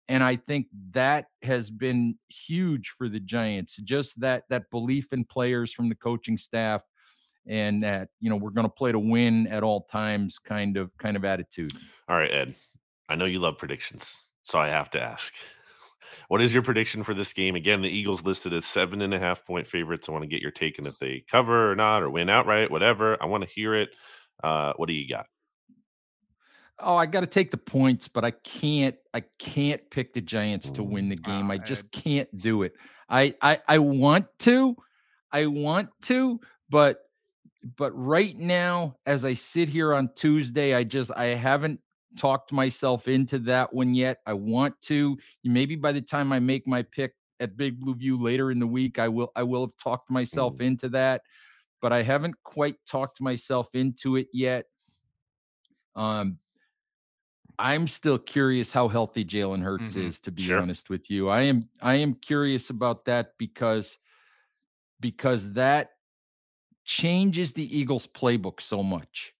And I think that has been huge for the Giants, just that that belief in players from the coaching staff and that, you know, we're going to play to win at all times kind of kind of attitude. All right, Ed, I know you love predictions, so I have to ask, what is your prediction for this game? Again, the Eagles listed as seven and a half point favorites. I want to get your take on if they cover or not or win outright, whatever. I want to hear it. Uh, what do you got? Oh, I got to take the points, but I can't. I can't pick the Giants to win the game. I just can't do it. I, I, I want to, I want to, but, but right now, as I sit here on Tuesday, I just I haven't talked myself into that one yet. I want to. Maybe by the time I make my pick at Big Blue View later in the week, I will. I will have talked myself into that, but I haven't quite talked myself into it yet. Um. I'm still curious how healthy Jalen Hurts mm-hmm. is, to be sure. honest with you. I am I am curious about that because, because that changes the Eagles' playbook so much.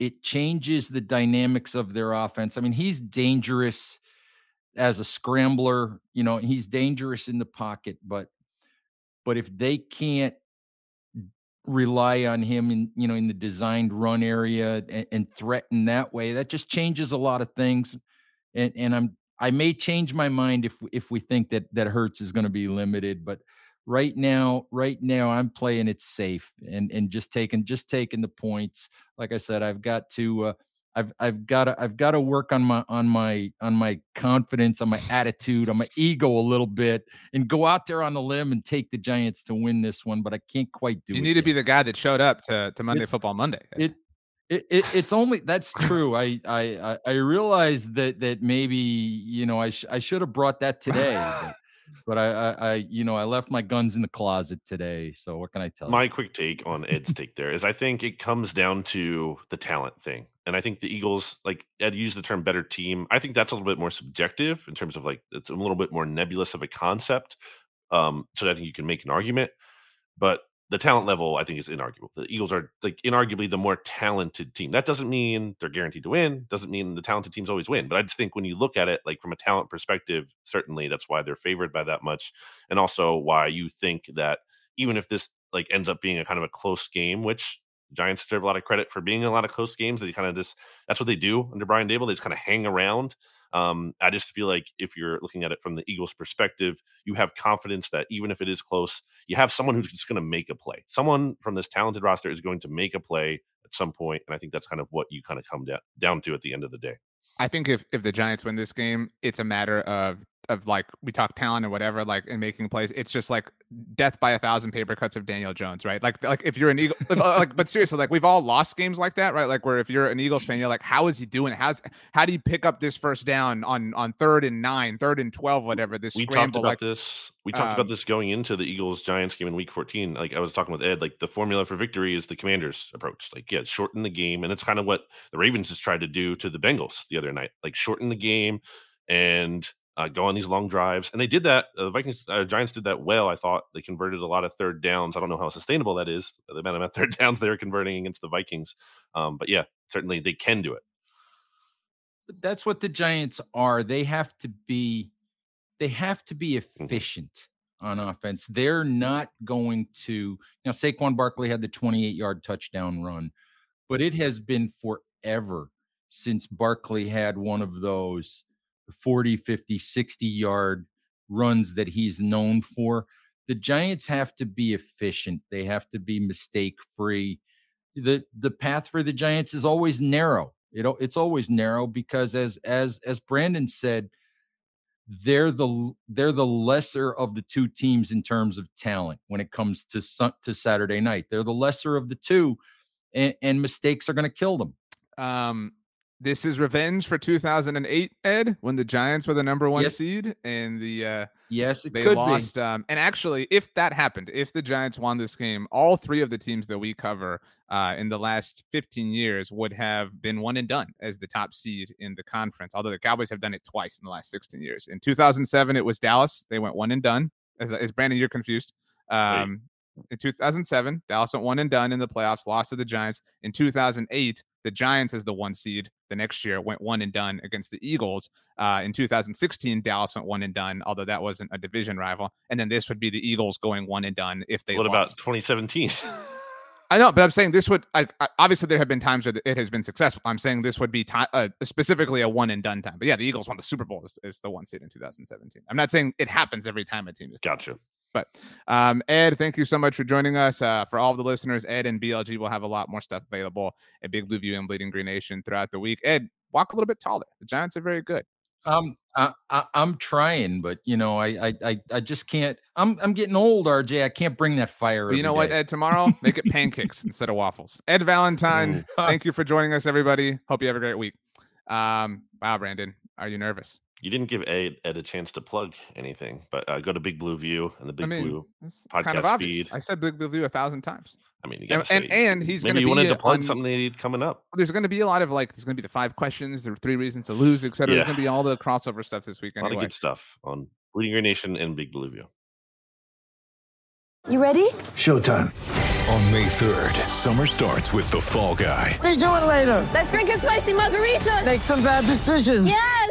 It changes the dynamics of their offense. I mean, he's dangerous as a scrambler, you know, he's dangerous in the pocket, but but if they can't rely on him in, you know, in the designed run area and, and threaten that way, that just changes a lot of things. And, and I'm, I may change my mind if, if we think that, that Hurts is going to be limited, but right now, right now I'm playing it safe and, and just taking, just taking the points. Like I said, I've got to, uh, I've, I've got to, I've got to work on my, on my, on my confidence, on my attitude, on my ego a little bit and go out there on the limb and take the Giants to win this one, but I can't quite do it. You need to be the guy that showed up to, to Monday Football Monday. It, it, it, it's only, that's true. I, I, I realized that, that maybe, you know, I, sh- I should have brought that today, but, but I, I, I, you know, I left my guns in the closet today. So what can I tell you? My quick take on Ed's take there is I think it comes down to the talent thing. And I think the Eagles, like Ed used the term better team. I think that's a little bit more subjective in terms of like, it's a little bit more nebulous of a concept. Um, so I think you can make an argument, but the talent level I think is inarguable. The Eagles are like inarguably the more talented team. That doesn't mean they're guaranteed to win. Doesn't mean the talented teams always win. But I just think when you look at it, like from a talent perspective, certainly that's why they're favored by that much. And also why you think that even if this like ends up being a kind of a close game, which Giants deserve a lot of credit for being in a lot of close games. They kind of just, that's what they do under Brian Daboll. They just kind of hang around. Um, I just feel like if you're looking at it from the Eagles' perspective, you have confidence that even if it is close, you have someone who's just going to make a play. Someone from this talented roster is going to make a play at some point, and I think that's kind of what you kind of come da- down to at the end of the day. I think if, if the Giants win this game, it's a matter of, of like, we talk talent and whatever, like, and making plays. It's just like death by a thousand paper cuts of Daniel Jones, right? Like, like if you're an Eagle, like, but seriously, like we've all lost games like that, right? Like where if you're an Eagles fan, you're like, how is he doing? How's, how do you pick up this first down on, on third and nine, third and twelve, whatever this we scramble, talked about like, this. We talked um, about this going into the Eagles Giants game in week fourteen. Like I was talking with Ed, like the formula for victory is the Commanders approach. Like, yeah, shorten the game. And it's kind of what the Ravens just tried to do to the Bengals the other night, like shorten the game and Uh, go on these long drives, and they did that. The uh, Vikings uh, Giants did that well. I thought they converted a lot of third downs. I don't know how sustainable that is. The amount of third downs they were converting against the Vikings, um, but yeah, certainly they can do it. That's what the Giants are. They have to be. They have to be efficient mm-hmm. on offense. They're not going to. You know, Saquon Barkley had the twenty-eight yard touchdown run, but it has been forever since Barkley had one of those forty, fifty, sixty yard runs that he's known for. The Giants have to be efficient. They have to be mistake free. The the path for the Giants is always narrow. It, it's always narrow because as as as Brandon said, they're the they're the lesser of the two teams in terms of talent when it comes to sun, to Saturday night. They're the lesser of the two, and, and mistakes are going to kill them. Um This is revenge for two thousand eight, Ed, when the Giants were the number one yes. seed and the uh, yes, it they could lost. Be. Um, and actually, if that happened, if the Giants won this game, all three of the teams that we cover uh, in the last fifteen years would have been one and done as the top seed in the conference, although the Cowboys have done it twice in the last sixteen years. In two thousand seven, it was Dallas. They went one and done. As, as Brandon, you're confused. Um, in two thousand seven, Dallas went one and done in the playoffs, lost to the Giants. In two thousand eight, the Giants as the one seed the next year went one and done against the Eagles. Uh, in two thousand sixteen, Dallas went one and done, although that wasn't a division rival. And then this would be the Eagles going one and done if they What lost. About twenty seventeen? I know, but I'm saying this would I, I, obviously there have been times where it has been successful. I'm saying this would be time, uh, specifically a one and done time. But yeah, the Eagles won the Super Bowl as, as the one seed in two thousand seventeen. I'm not saying it happens every time a team is. Gotcha. But um, Ed, thank you so much for joining us. Uh, for all of the listeners, Ed and B L G will have a lot more stuff available at Big Blue View and Bleeding Green Nation throughout the week. Ed, walk a little bit taller. The Giants are very good. Um, I, I, I'm trying, but you know, I, I, I just can't. I'm, I'm getting old, R J. I can't bring that fire. Well, you know day. What, Ed? Tomorrow, make it pancakes instead of waffles. Ed Valentine, thank you for joining us, everybody. Hope you have a great week. Um, wow, Brandon, are you nervous? You didn't give Ed, Ed a chance to plug anything, but uh, go to Big Blue View and the Big I mean, Blue podcast kind of feed. I said Big Blue View a thousand times. I mean, you gotta and, say, and and he's maybe you wanted to plug on, something they need coming up. There's going to be a lot of like there's going to be the five questions, the three reasons to lose, et cetera. Yeah. There's going to be all the crossover stuff this weekend. A lot anyway. Of good stuff on Bleeding Green Nation and Big Blue View. You ready? Showtime. On May third, summer starts with The Fall Guy. What are you doing later? Let's drink a spicy margarita. Make some bad decisions. Yes.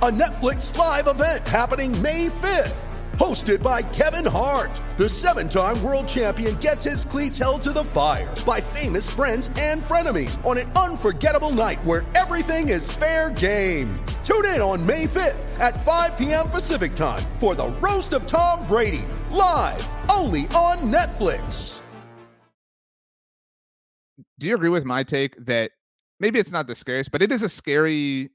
A Netflix live event happening May fifth, hosted by Kevin Hart. The seven-time world champion gets his cleats held to the fire by famous friends and frenemies on an unforgettable night where everything is fair game. Tune in on May fifth at five p.m. Pacific time for The Roast of Tom Brady, live only on Netflix. Do you agree with my take that maybe it's not the scariest, but it is a scary...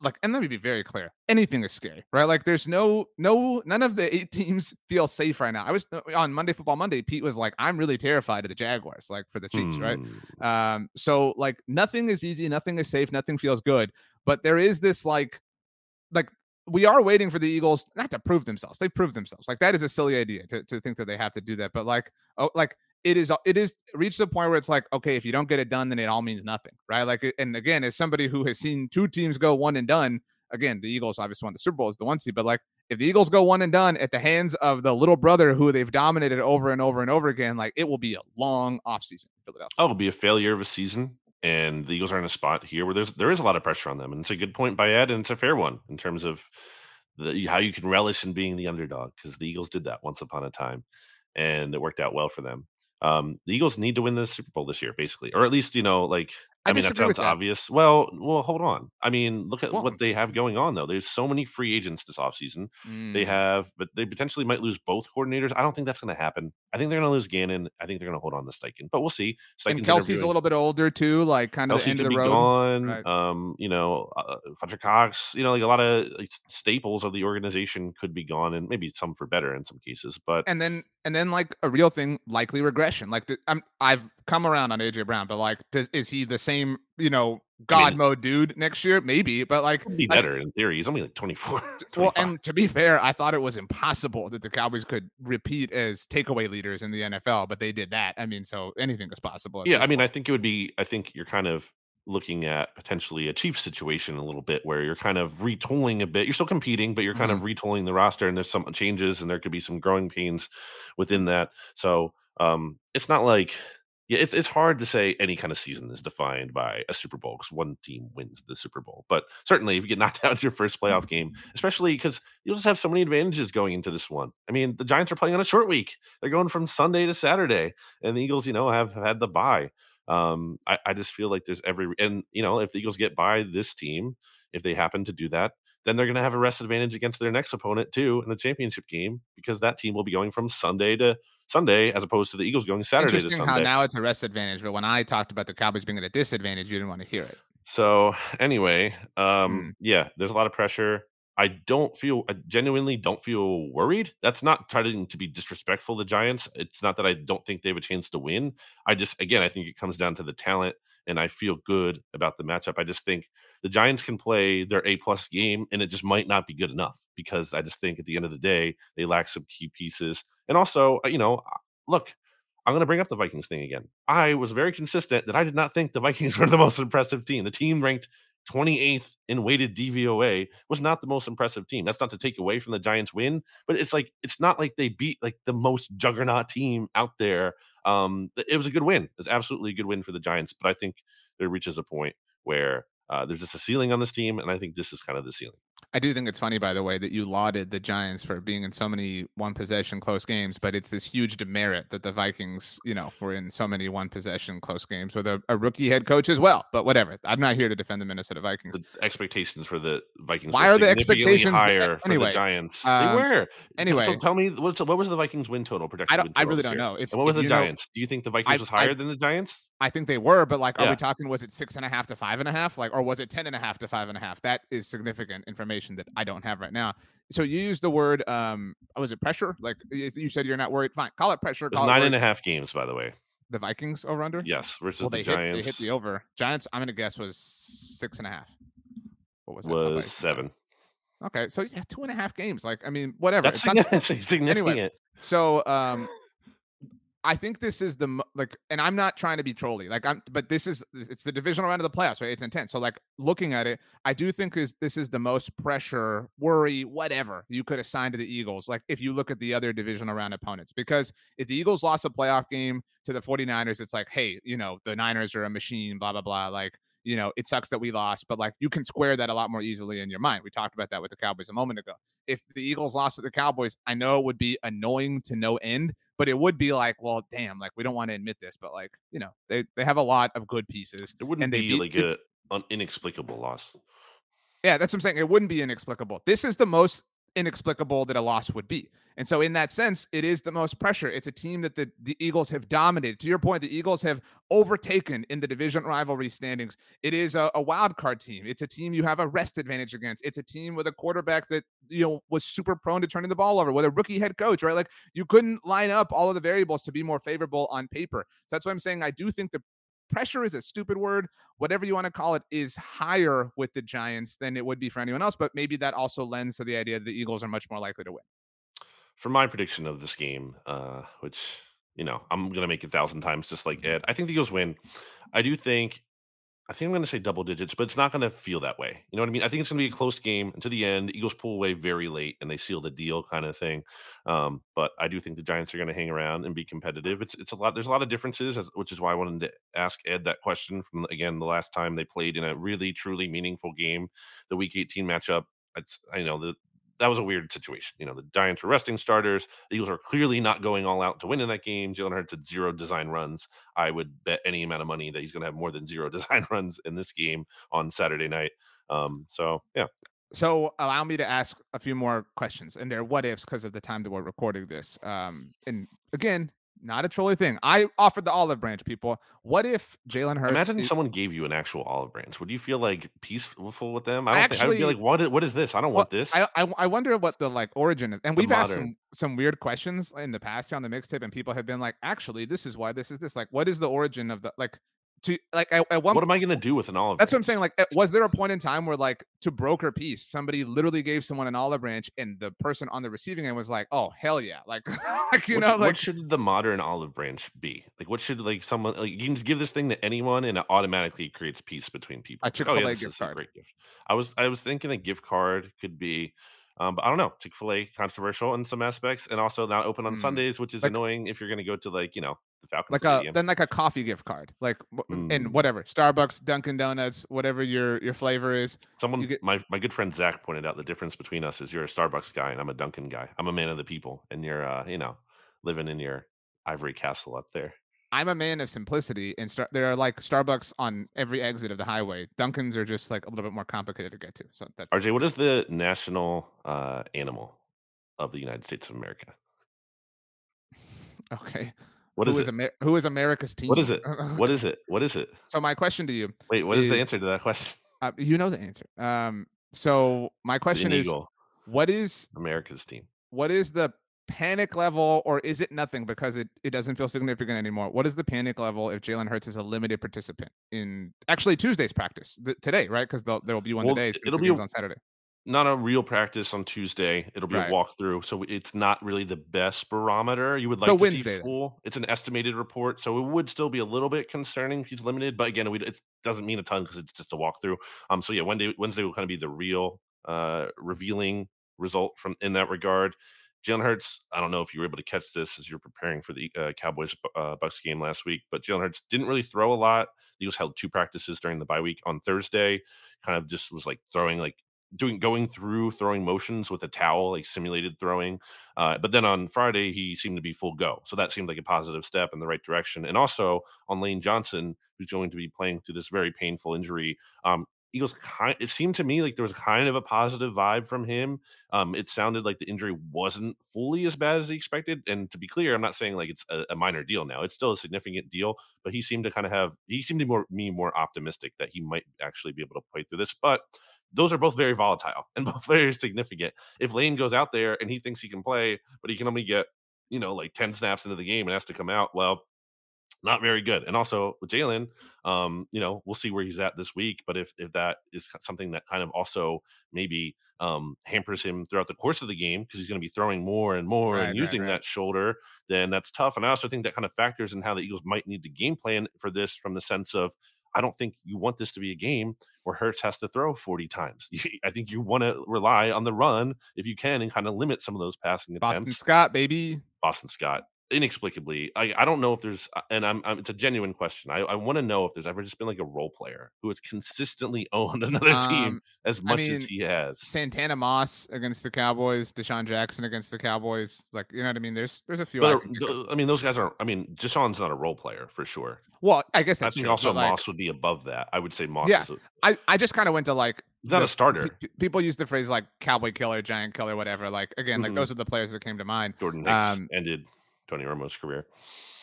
Like, and let me be very clear, anything is scary, right? Like, there's no, no, none of the eight teams feel safe right now. I was on Monday Football Monday, Pete was like, I'm really terrified of the Jaguars, like for the Chiefs, mm. right? Um, so, like, nothing is easy, nothing is safe, nothing feels good. But there is this, like, like, we are waiting for the Eagles not to prove themselves. They've proved themselves. Like, that is a silly idea to, to think that they have to do that. But, like, oh, like, It is, it is reached the point where it's like, okay, if you don't get it done, then it all means nothing, right? Like, and again, as somebody who has seen two teams go one and done, again, the Eagles obviously won the Super Bowl as the one seed, but like, if the Eagles go one and done at the hands of the little brother who they've dominated over and over and over again, like, it will be a long offseason in Philadelphia. Oh, it'll be a failure of a season. And the Eagles are in a spot here where there's there is a lot of pressure on them. And it's a good point by Ed, and it's a fair one in terms of the, how you can relish in being the underdog, because the Eagles did that once upon a time, and it worked out well for them. Um, the Eagles need to win the Super Bowl this year, basically, or at least, you know, like, I, I mean, that sounds that. obvious. Well, well, hold on. I mean, look at well, what they have going on, though. There's so many free agents this offseason. Mm. They have, but they potentially might lose both coordinators. I don't think that's going to happen. I think they're going to lose Gannon. I think they're going to hold on to Steichen, but we'll see. Steichen's and Kelsey's a little bit older, too, like kind of Kelsey the end of the road. Gone. Right. Um, you know, uh, Fletcher Cox, you know, like a lot of like, staples of the organization could be gone, and maybe some for better in some cases. But and then and then like a real thing, likely regression. Like I'm, I've come around on A J Brown, but like, does, is he the same? Same, you know, God I mean, mode dude next year, maybe, but like be better like, in theory. He's only like twenty-four, twenty-five. Well, and to be fair, I thought it was impossible that the Cowboys could repeat as takeaway leaders in the N F L, but they did that. I mean, so anything is possible. Yeah, I mean, I think it would be, I think you're kind of looking at potentially a Chiefs situation a little bit where you're kind of retooling a bit. You're still competing, but you're kind mm-hmm. of retooling the roster, and there's some changes, and there could be some growing pains within that. So um, it's not like, yeah, it's it's hard to say any kind of season is defined by a Super Bowl because one team wins the Super Bowl. But certainly, if you get knocked out in your first playoff game, especially because you'll just have so many advantages going into this one. I mean, the Giants are playing on a short week. They're going from Sunday to Saturday, and the Eagles, you know, have, have had the bye. Um, I, I just feel like there's every – and, you know, if the Eagles get by this team, if they happen to do that, then they're going to have a rest advantage against their next opponent, too, in the championship game, because that team will be going from Sunday to – Sunday as opposed to the Eagles going Saturday to Sunday. Interesting how now it's a rest advantage, but when I talked about the Cowboys being at a disadvantage, you didn't want to hear it. So anyway, um, mm. yeah, there's a lot of pressure. I don't feel, I genuinely don't feel worried. That's not trying to be disrespectful to the Giants. It's not that I don't think they have a chance to win. I just, again, I think it comes down to the talent, and I feel good about the matchup. I just think the Giants can play their A-plus game, and it just might not be good enough because I just think at the end of the day, they lack some key pieces. And also, you know, look, I'm going to bring up the Vikings thing again. I was very consistent that I did not think the Vikings were the most impressive team. The team ranked twenty-eighth in weighted D V O A was not the most impressive team. That's not to take away from the Giants win, but it's like, it's not like they beat like the most juggernaut team out there. Um, it was a good win. It was absolutely a good win for the Giants, but I think there reaches a point where uh, there's just a ceiling on this team. And I think this is kind of the ceiling. I do think it's funny, by the way, that you lauded the Giants for being in so many one possession close games, but it's this huge demerit that the Vikings, you know, were in so many one possession close games with a, a rookie head coach as well. But whatever, I'm not here to defend the Minnesota Vikings. The expectations for the Vikings. Why are the expectations higher for the Giants? Um, they were. Anyway, so tell me, what's, what was the Vikings win total projected? I, don't, I really don't know. If, and what was if the Giants? Know, do you think the Vikings I, was higher I, than the Giants? I think they were, but like, are yeah. we talking? Was it six and a half to five and a half? Like, or was it ten and a half to five and a half? That is significant information that I don't have right now. So you used the word, um, was it pressure? Like you said, you're not worried. Fine, call it pressure. Call it's nine it and a half games, by the way. The Vikings over under? Yes, versus well, the Giants. Hit, they hit the over. Giants, I'm going to guess, was six and a half. What was it? Was seven. Okay, so yeah, two and a half games. Like, I mean, whatever. That's it's significant. Not, that's significant. Anyway, so um, I think this is the, like, and I'm not trying to be trolly. Like, I'm, but this is, it's the divisional round of the playoffs, right? It's intense. So, like, looking at it, I do think is this is the most pressure, worry, whatever you could assign to the Eagles. Like, if you look at the other divisional round opponents, because if the Eagles lost a playoff game to the 49ers, it's like, hey, you know, the Niners are a machine, blah, blah, blah. Like, you know, it sucks that we lost, but like you can square that a lot more easily in your mind. We talked about that with the Cowboys a moment ago. If the Eagles lost to the Cowboys, I know it would be annoying to no end, but it would be like, well, damn, like we don't want to admit this, but like, you know, they, they have a lot of good pieces. It wouldn't and be they, like it, a, an inexplicable loss. Yeah, that's what I'm saying. It wouldn't be inexplicable. This is the most inexplicable that a loss would be. And so in that sense, it is the most pressure. It's a team that the, the Eagles have dominated. To your point, the Eagles have overtaken in the division rivalry standings. It is a, a wild card team. It's a team you have a rest advantage against. It's a team with a quarterback that, you know, was super prone to turning the ball over, with a rookie head coach, right? Like you couldn't line up all of the variables to be more favorable on paper. So that's why I'm saying I do think the pressure is a stupid word. Whatever you want to call it is higher with the Giants than it would be for anyone else. But maybe that also lends to the idea that the Eagles are much more likely to win. For my prediction of this game, uh, which, you know, I'm going to make a thousand times just like Ed, I think the Eagles win. I do think I think I'm going to say double digits, but it's not going to feel that way. You know what I mean? I think it's going to be a close game until the end. The Eagles pull away very late and they seal the deal kind of thing. Um, but I do think the Giants are going to hang around and be competitive. It's it's a lot. There's a lot of differences, which is why I wanted to ask Ed that question from, again, the last time they played in a really, truly meaningful game, the Week eighteen matchup. It's, I know the, that was a weird situation. You know, the Giants were resting starters. The Eagles are clearly not going all out to win in that game. Jalen Hurts had zero design runs. I would bet any amount of money that he's going to have more than zero design runs in this game on Saturday night. Um, so, yeah. So allow me to ask a few more questions, and they're what ifs because of the time that we're recording this. Um, and again, not a trolley thing. I offered the olive branch, people. What if Jalen Hurts... Imagine is... someone gave you an actual olive branch. Would you feel, like, peaceful with them? I, don't I, actually, think, I would be like, what is, what is this? I don't well, want this. I, I I wonder what the, like, origin is. And the we've modern. asked some, some weird questions in the past on the mixtape, and people have been like, actually, this is why this is this. Like, what is the origin of the... like? To, like at, at one, what am I going to do with an olive branch? That's what I'm saying. Like, was there a point in time where, like, to broker peace, somebody literally gave someone an olive branch, and the person on the receiving end was like, "Oh, hell yeah!" Like, like you what, know, what like, should the modern olive branch be? Like, what should like someone like you can just give this thing to anyone, and it automatically creates peace between people. A Chick-fil-A like, oh, yeah, gift card. Great gift. I was I was thinking a gift card could be. Um, but I don't know, Chick-fil-A controversial in some aspects, and also not open on mm. Sundays, which is like, annoying if you're going to go to like you know the Falcons. Like a, then like a coffee gift card, like mm. and whatever Starbucks, Dunkin' Donuts, whatever your your flavor is. Someone, get... my my good friend Zach pointed out the difference between us is you're a Starbucks guy and I'm a Dunkin' guy. I'm a man of the people, and you're uh, you know living in your ivory castle up there. I'm a man of simplicity, and star- there are like Starbucks on every exit of the highway. Dunkin's are just like a little bit more complicated to get to. So that's R J. What is the national uh, animal of the United States of America? Okay. What is, who is it? Amer- who is America's team? What is it? What is it? What is it? So my question to you. Wait, what is, is the answer to that question? Uh, you know the answer. Um, so my question is, eagle. What is America's team? What is the panic level, or is it nothing because it, it doesn't feel significant anymore? What is the panic level if Jalen Hurts is a limited participant in actually Tuesday's practice th- today, right? Because there will be one well, today. It'll be on Saturday. Not a real practice on Tuesday. It'll be right. a walkthrough. So it's not really the best barometer. You would like so to Wednesday, see full. It's an estimated report. So it would still be a little bit concerning if he's limited. But again, it doesn't mean a ton because it's just a walkthrough. Um, so yeah, Wednesday, Wednesday will kind of be the real uh, revealing result from in that regard. Jalen Hurts, I don't know if you were able to catch this as you're preparing for the uh, Cowboys uh, Bucks game last week, but Jalen Hurts didn't really throw a lot. He was held two practices during the bye week on Thursday. Kind of just was like throwing, like doing, going through throwing motions with a towel, like simulated throwing. Uh, but then on Friday, he seemed to be full go. So that seemed like a positive step in the right direction. And also on Lane Johnson, who's going to be playing through this very painful injury. Um, Eagles kind it seemed to me like there was kind of a positive vibe from him. Um, it sounded like the injury wasn't fully as bad as he expected. And to be clear, I'm not saying like it's a, a minor deal now. It's still a significant deal, but he seemed to kind of have he seemed to more me more optimistic that he might actually be able to play through this. But those are both very volatile and both very significant. If Lane goes out there and he thinks he can play, but he can only get, you know, like ten snaps into the game and has to come out, well, not very good. And also with Jalen, um, you know, we'll see where he's at this week. But if if that is something that kind of also maybe um, hampers him throughout the course of the game, because he's going to be throwing more and more right, and using right, right. that shoulder, then that's tough. And I also think that kind of factors in how the Eagles might need to game plan for this from the sense of, I don't think you want this to be a game where Hurts has to throw forty times. I think you want to rely on the run if you can and kind of limit some of those passing Boston attempts. Boston Scott, baby. Boston Scott. Inexplicably, I, I don't know if there's, and I'm, I'm it's a genuine question. I, I want to know if there's ever just been like a role player who has consistently owned another um, team as much I mean, as he has. Santana Moss against the Cowboys, Deshaun Jackson against the Cowboys, like you know what I mean. There's there's a few. But, I, I mean, those guys are. I mean, Deshaun's not a role player for sure. Well, I guess that's I think true, also Moss like, would be above that. I would say Moss. Yeah, is a, I I just kind of went to like. He's not the, a starter. P- people use the phrase like cowboy killer, giant killer, whatever. Like again, mm-hmm. like those are the players that came to mind. Jordan Hicks um, ended. Tony Romo's career.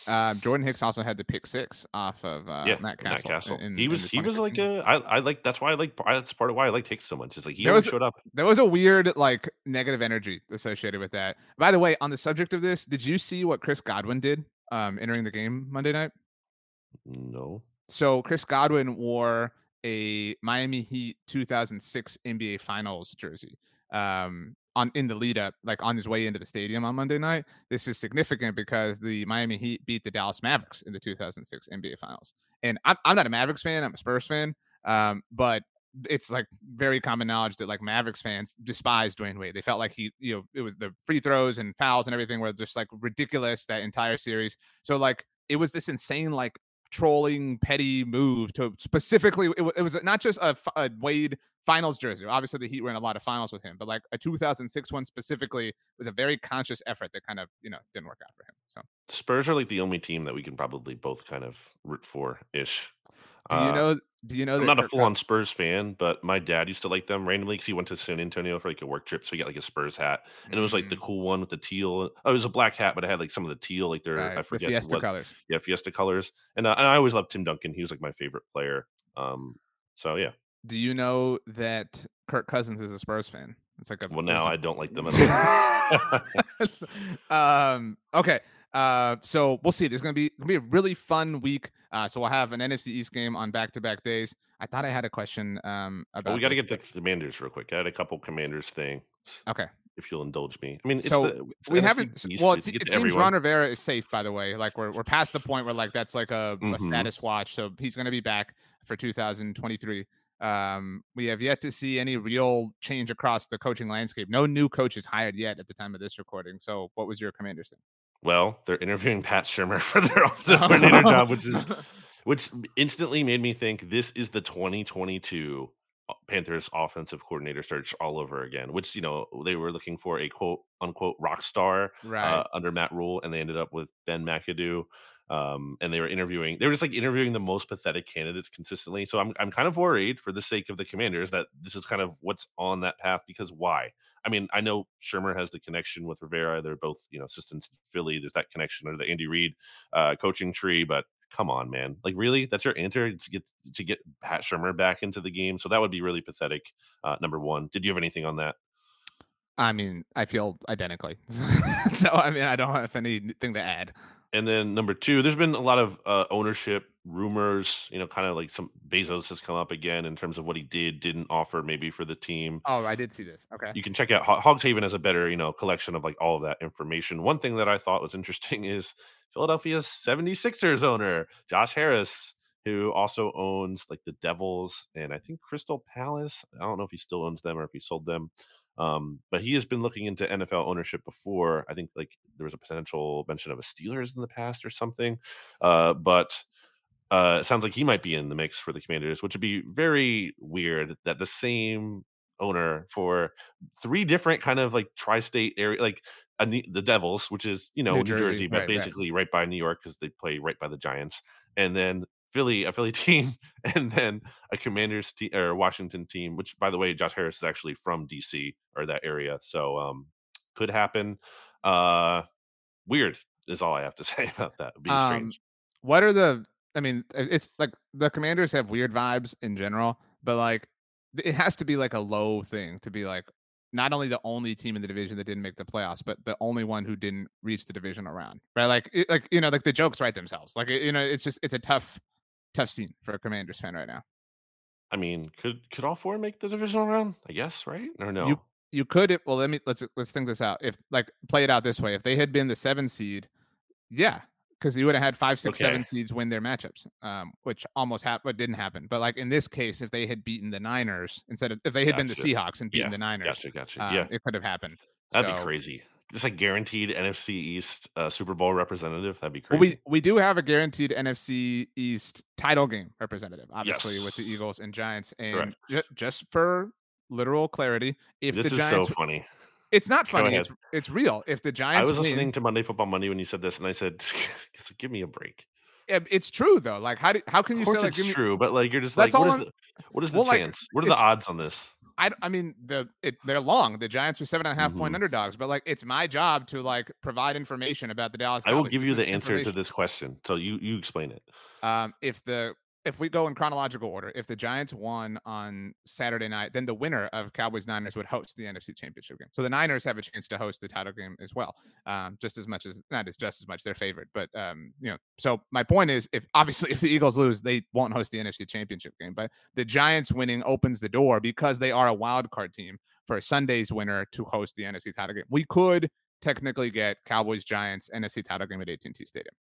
Uh, Jordan Hicks also had the pick six off of uh, yeah, Matt Castle. Matt Castle. In, he was he was like a I I like that's why I like that's part of why I like Hicks so much. It's like he always showed up. There was a weird like negative energy associated with that. By the way, on the subject of this, did you see what Chris Godwin did um, entering the game Monday night? No. So Chris Godwin wore a Miami Heat two thousand six N B A Finals jersey. Um, on in the lead up, like on his way into the stadium on Monday night. This is significant because the Miami Heat beat the Dallas Mavericks in the two thousand six N B A Finals. And I'm, I'm not a Mavericks fan. I'm a Spurs fan. Um, but it's like very common knowledge that like Mavericks fans despise Dwayne Wade. They felt like he, you know, it was the free throws and fouls and everything were just like ridiculous that entire series. So like it was this insane, like trolling, petty move to specifically, it, w- it was not just a, a Wade finals jersey. Obviously the Heat were in a lot of finals with him, but like a two thousand six one specifically was a very conscious effort that kind of, you know, didn't work out for him. So Spurs are like the only team that we can probably both kind of root for ish. Do you know? Do you know? I'm that not Kirk a full-on Spurs fan, but my dad used to like them randomly because he went to San Antonio for like a work trip, so he got like a Spurs hat, and mm-hmm. it was like the cool one with the teal. Oh, it was a black hat, but it had like some of the teal, like their right. I forget the Fiesta what, colors. Yeah, Fiesta colors, and uh, and I always loved Tim Duncan. He was like my favorite player. Um, so yeah. Do you know that Kirk Cousins is a Spurs fan? It's like a well, now I don't like them at all. um, okay. Uh, so we'll see. There's going to be gonna be a really fun week. Uh, so we'll have an N F C East game on back-to-back days. I thought I had a question um, about. Oh, we got to get the Commanders real quick. I had a couple Commanders thing. Okay. If you'll indulge me. I mean, it's so the, it's we the haven't. East, well, it's, it seems everyone. Ron Rivera is safe, by the way. Like we're we're past the point where like that's like a, mm-hmm. a status watch. So he's going to be back for two thousand twenty-three. Um, we have yet to see any real change across the coaching landscape. No new coaches hired yet at the time of this recording. So, what was your Commanders thing? Well, they're interviewing Pat Shurmur for their offensive coordinator job, which is, which instantly made me think this is the twenty twenty-two Panthers offensive coordinator search all over again. Which, you know, they were looking for a quote unquote rock star right. uh, under Matt Rule, and they ended up with Ben McAdoo. Um, and they were interviewing, they were just like interviewing the most pathetic candidates consistently. So I'm I'm kind of worried for the sake of the Commanders that this is kind of what's on that path, because why? I mean, I know Shurmur has the connection with Rivera. They're both, you know, assistants in Philly. There's that connection or the Andy Reid uh, coaching tree, but come on, man. Like really, that's your answer to get, to get Pat Shurmur back into the game. So that would be really pathetic. Uh, number one, did you have anything on that? I mean, I feel identically. So, I mean, I don't have anything to add. And then number two, there's been a lot of uh, ownership rumors, you know, kind of like some Bezos has come up again in terms of what he did, didn't offer maybe for the team. Oh, I did see this. Okay. You can check out Hogs Haven as a better, you know, collection of like all of that information. One thing that I thought was interesting is Philadelphia's seventy-sixers owner, Josh Harris, who also owns like the Devils and I think Crystal Palace. I don't know if he still owns them or if he sold them. Um, but he has been looking into N F L ownership before. I think like there was a potential mention of a Steelers in the past or something. Uh, but uh, it sounds like he might be in the mix for the Commanders, which would be very weird that the same owner for three different kind of like tri-state area, like uh, the Devils, which is, you know, New Jersey, New Jersey but right, basically right. right by New York because they play right by the Giants. And then Philly, a Philly team, and then a Commanders team or Washington team, which by the way, Josh Harris is actually from D C or that area. So um could happen. Uh weird is all I have to say about that. It'd be um, strange. What are the I mean, it's like the Commanders have weird vibes in general, but like it has to be like a low thing to be like not only the only team in the division that didn't make the playoffs, but the only one who didn't reach the divisional round. Right. Like it, like you know, like the jokes write themselves. Like it, you know, it's just it's a tough Tough scene for a Commanders fan right now. I mean, could could all four make the divisional round? I guess, right? Or no? You you could. Well, let me let's let's think this out. If like play it out this way, if they had been the seven seed, yeah, because you would have had five, six, okay. seven seeds win their matchups, um, which almost happened, but didn't happen. But like in this case, if they had beaten the Niners instead of if they had gotcha. been the Seahawks and beaten yeah. the Niners, gotcha, gotcha. Um, yeah, it could have happened. That'd so, be crazy. Just like guaranteed N F C East uh, Super Bowl representative. That'd be crazy. Well, we we do have a guaranteed N F C East title game representative, obviously, yes. with the Eagles and Giants. And ju- just for literal clarity, if this the Giants, is so funny. It's not funny. It's it's real. If the Giants, I was win, listening to Monday Football Monday when you said this, and I said, "Give me a break." It's true though. Like how do how can you say it's like, give me... true? But like you're just That's like, what is, the, what is the well, chance? Like, what are the odds on this? I, I mean, the it, they're long. The Giants are seven and a half mm-hmm. point underdogs, but like it's my job to like provide information about the Dallas. I will give you the answer to this question. So you you explain it. Um, if the if we go in chronological order, if the Giants won on Saturday night, then the winner of Cowboys Niners would host the N F C Championship game. So the Niners have a chance to host the title game as well, um, just as much as not as just as much they're favored, but um, you know. So my point is, if obviously if the Eagles lose, they won't host the N F C Championship game. But the Giants winning opens the door because they are a wild card team for Sunday's winner to host the N F C title game. We could technically get Cowboys Giants N F C title game at A T and T Stadium.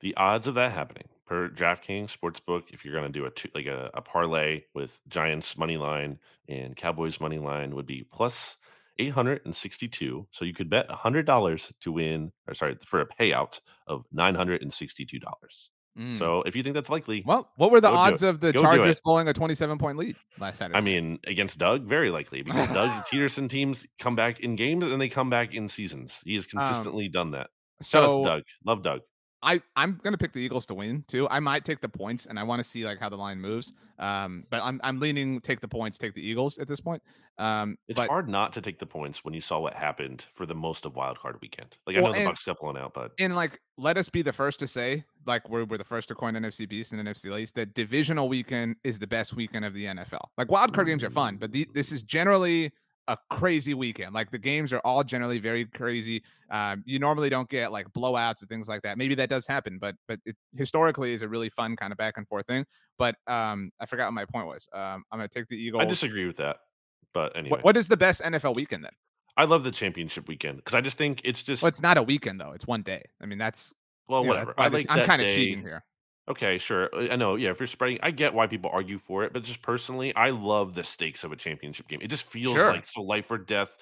The odds of that happening per DraftKings Sportsbook, if you're going to do a two, like a, a parlay with Giants money line and Cowboys money line, would be plus eight hundred sixty-two. So you could bet one hundred dollars to win, or sorry, for a payout of nine hundred sixty-two dollars. Mm. So if you think that's likely, well, what were the odds of the go Chargers blowing a twenty-seven point lead last Saturday? I mean, against Doug, very likely, because Doug Peterson teams come back in games and they come back in seasons. He has consistently um, done that. So Doug, love Doug. I I'm gonna pick the Eagles to win too. I might take the points, and I want to see like how the line moves. Um, but I'm I'm leaning take the points, take the Eagles at this point. Um, it's but, hard not to take the points when you saw what happened for the most of Wild Card Weekend. Like well, I know and, the Bucs got blown out, but and like let us be the first to say, like we're we're the first to coin N F C Beast and N F C East, that divisional weekend is the best weekend of the N F L. Like Wild Card games are fun, but the, this is generally a crazy weekend. Like the games are all generally very crazy. Um, you normally don't get like blowouts and things like that. Maybe that does happen, but but it historically is a really fun kind of back and forth thing. But um, I forgot what my point was. Um, I'm gonna take the Eagles. I disagree with that, but anyway. What, what is the best N F L weekend then? I love the championship weekend because I just think it's just. Well, it's not a weekend though. It's one day. I mean, that's well, whatever. Know, I like I'm kind of cheating here. Okay, sure. I know. Yeah, if you're spreading, I get why people argue for it, but just personally, I love the stakes of a championship game. It just feels sure. like so life or death.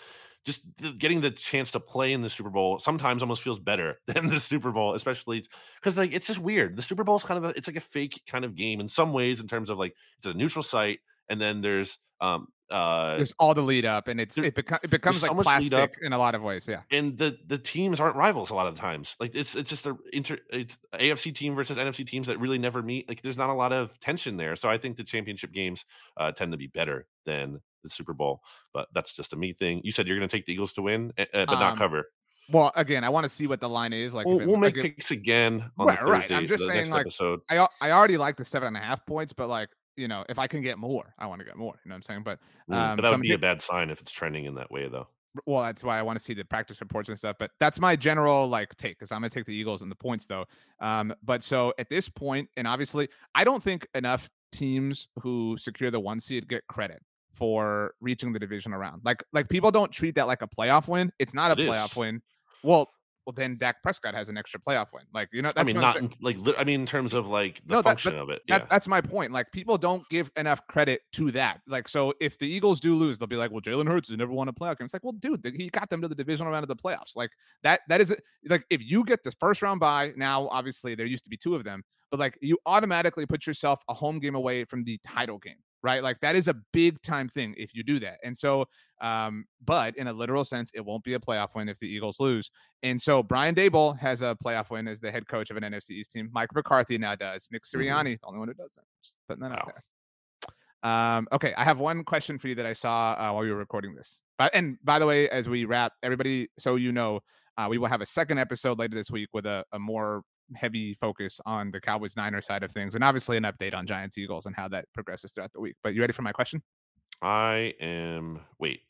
Just getting the chance to play in the Super Bowl sometimes almost feels better than the Super Bowl, especially because like it's just weird. The Super Bowl is kind of a, it's like a fake kind of game in some ways in terms of like it's a neutral site, and then there's um uh there's all the lead up, and it's there, it, beco- it becomes like so plastic in a lot of ways. Yeah, and the the teams aren't rivals a lot of the times. Like it's it's just the inter it's A F C team versus N F C teams that really never meet. Like there's not a lot of tension there, so I think the championship games uh tend to be better than the Super Bowl, but that's just a me thing. You said you're going to take the Eagles to win uh, but um, not cover. Well, again, I want to see what the line is. Like, well, if it, we'll make like picks if, again on right, the Thursday, right. I'm just saying, like, episode. I I already like the seven and a half points, but like, you know, if I can get more, I want to get more. You know what I'm saying? But, um, but that would be a bad sign if it's trending in that way, though. Well, that's why I want to see the practice reports and stuff. But that's my general like take, because I'm going to take the Eagles and the points, though. Um, but so at this point, and obviously, I don't think enough teams who secure the one seed get credit for reaching the divisional round. Like, like people don't treat that like a playoff win. It's not a it playoff is. win. Well. Well, then Dak Prescott has an extra playoff win. Like, you know, that's I mean, not in, like, I mean, in terms of like the no, function that, that, of it. Yeah. That, that's my point. Like, people don't give enough credit to that. Like, so if the Eagles do lose, they'll be like, well, Jalen Hurts has never won a playoff game. It's like, well, dude, he got them to the divisional round of the playoffs. Like, that, that is like, if you get the first round bye, now, obviously, there used to be two of them, but like, you automatically put yourself a home game away from the title game. Right? Like that is a big time thing if you do that. And so, um, but in a literal sense, it won't be a playoff win if the Eagles lose. And so Brian Daboll has a playoff win as the head coach of an N F C East team. Mike McCarthy now does. Nick Sirianni, mm-hmm. the only one who does that. Just putting that wow. out there. Um, okay. I have one question for you that I saw uh, while we were recording this. But, and by the way, as we wrap, everybody, so you know, uh, we will have a second episode later this week with a, a more heavy focus on the Cowboys Niners side of things, and obviously an update on Giants Eagles and how that progresses throughout the week. But you ready for my question? I am. Wait,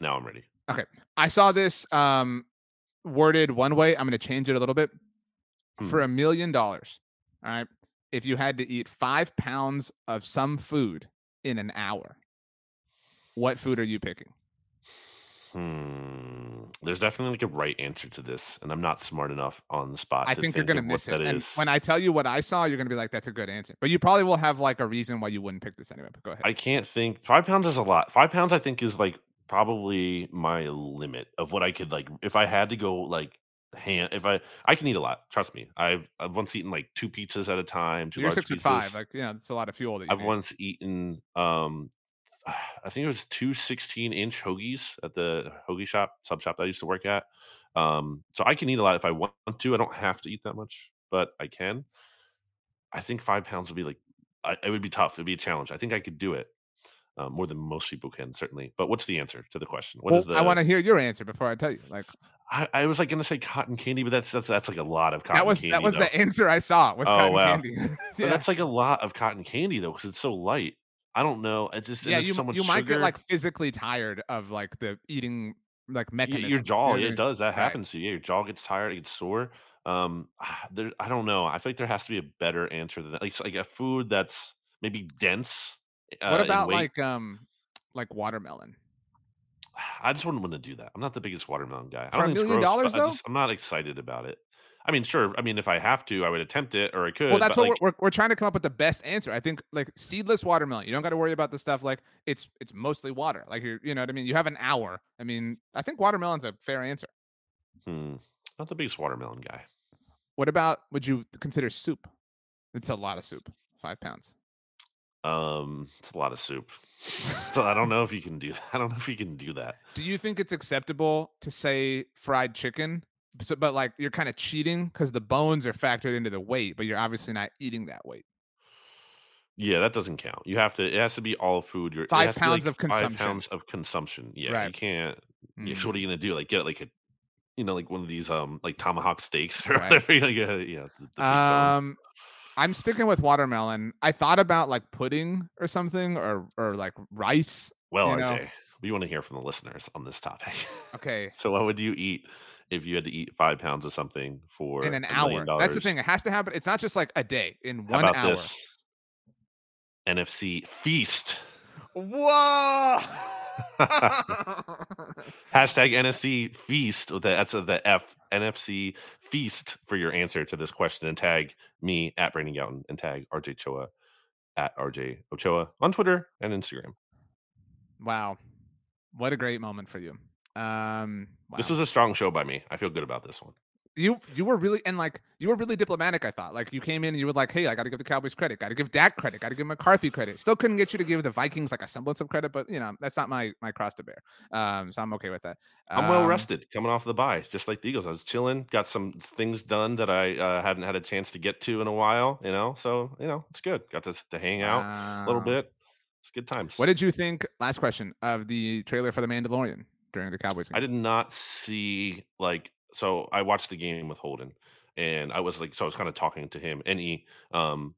now I'm ready. Okay, I saw this um worded one way. I'm going to change it a little bit. Hmm. For a million dollars, all right, if you had to eat five pounds of some food in an hour, what food are you picking? Hmm. There's definitely like a right answer to this, and I'm not smart enough on the spot. I to think, think you're gonna miss it. And when I tell you what I saw, you're gonna be like, "That's a good answer," but you probably will have like a reason why you wouldn't pick this anyway. But go ahead. I can't think. Five pounds is a lot. Five pounds, I think, is like probably my limit of what I could like. If I had to go like hand, if I I can eat a lot. Trust me. I've I've once eaten like two pizzas at a time. Two you're large six pizzas. Five. Like yeah, it's a lot of fuel. That you I've need. once eaten. um I think it was two sixteen inch hoagies at the hoagie shop, sub shop that I used to work at. Um, so I can eat a lot if I want to. I don't have to eat that much, but I can. I think five pounds would be like, I, it would be tough. It'd be a challenge. I think I could do it uh, more than most people can, certainly. But what's the answer to the question? What well, is the? I want to hear your answer before I tell you. Like, I, I was like going to say cotton candy, but that's that's that's like a lot of cotton. That was candy, that was though. The answer I saw was oh, cotton wow. candy. Yeah. But that's like a lot of cotton candy though, because it's so light. I don't know. It's just yeah. It's you so much you might sugar. Get like physically tired of like the eating like mechanism. Your jaw, yeah, it does. That happens right. to you. Yeah, your jaw gets tired. It gets sore. Um, there. I don't know. I feel like there has to be a better answer than that. Like like a food that's maybe dense. Uh, what about like um like watermelon? I just wouldn't want to do that. I'm not the biggest watermelon guy. For I don't a million gross, dollars, though? Just, I'm not excited about it. I mean, sure. I mean, if I have to, I would attempt it, or I could. Well, that's what like, we're, we're we're trying to come up with the best answer. I think like seedless watermelon. You don't got to worry about the stuff like it's it's mostly water. Like you you know what I mean. You have an hour. I mean, I think watermelon's a fair answer. Hmm. Not the biggest watermelon guy. What about? Would you consider soup? It's a lot of soup. Five pounds. Um, it's a lot of soup. So I don't know if you can do that. I don't know if you can do that. Do you think it's acceptable to say fried chicken? So, but like you're kind of cheating because the bones are factored into the weight, but you're obviously not eating that weight. Yeah, that doesn't count. You have to. It has to be all food. You're, five pounds like of five consumption. Five pounds of consumption. Yeah, right. You can't. Mm-hmm. Yeah, so what are you gonna do? Like get like a, you know, like one of these um like tomahawk steaks or right. whatever. Like a, yeah. The, the um, I'm sticking with watermelon. I thought about like pudding or something, or or like rice. Well, R J, we want to hear from the listeners on this topic. Okay. So what would you eat if you had to eat five pounds of something for in an hour? That's the thing. It has to happen. It's not just like a day. In one hour. How about this? N F C Feast. Whoa. Hashtag N F C Feast. With the, that's the F. N F C Feast for your answer to this question, and tag me at Brandon Gowton and tag R J Ochoa at R J Ochoa on Twitter and Instagram. Wow. What a great moment for you. Um, wow. This was a strong show by me. I feel good about this one. You you were really and like you were really diplomatic, I thought. Like you came in and you were like, hey, I gotta give the Cowboys credit, gotta give Dak credit, gotta give McCarthy credit. Still couldn't get you to give the Vikings like a semblance of credit, but you know, that's not my my cross to bear. Um, so I'm okay with that. Um, I'm well rested coming off the bye, just like the Eagles. I was chilling, got some things done that I uh, hadn't had a chance to get to in a while, you know. So, you know, it's good. Got to to hang out uh, a little bit. It's good times. What did you think, last question, of the trailer for The Mandalorian during the Cowboys game? I did not see like So I watched the game with Holden, and I was like, so I was kind of talking to him, and he, um,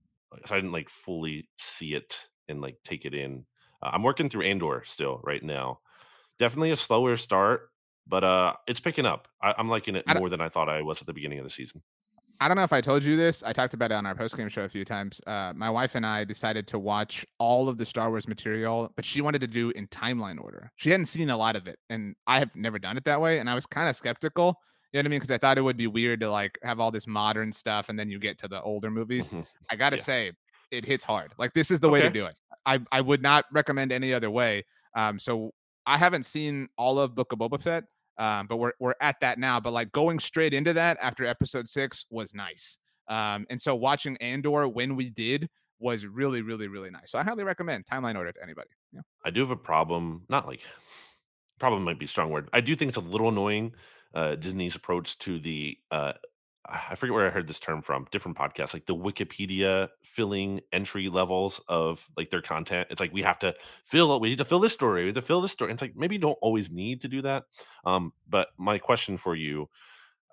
so I didn't like fully see it and like take it in. Uh, I'm working through Andor still right now. Definitely a slower start, but uh, it's picking up. I, I'm liking it more than I thought I was at the beginning of the season. I don't know if I told you this. I talked about it on our post-game show a few times. Uh, my wife and I decided to watch all of the Star Wars material, but she wanted to do in timeline order. She hadn't seen a lot of it, and I have never done it that way, and I was kind of skeptical. You know what I mean? Because I thought it would be weird to like have all this modern stuff and then you get to the older movies. Mm-hmm. I got to yeah. say, it hits hard. Like this is the okay. way to do it. I, I would not recommend any other way. Um, so I haven't seen all of Book of Boba Fett, um, but we're we're at that now. But like going straight into that after episode six was nice. Um, and so watching Andor when we did was really, really, really nice. So I highly recommend timeline order to anybody. Yeah. I do have a problem. Not like problem might be a strong word. I do think it's a little annoying. Uh, Disney's approach to the uh, I forget where I heard this term from, different podcasts, like the Wikipedia filling entry levels of like their content. It's like we have to fill we need to fill this story, we need to fill this story. And it's like maybe you don't always need to do that. Um, but my question for you,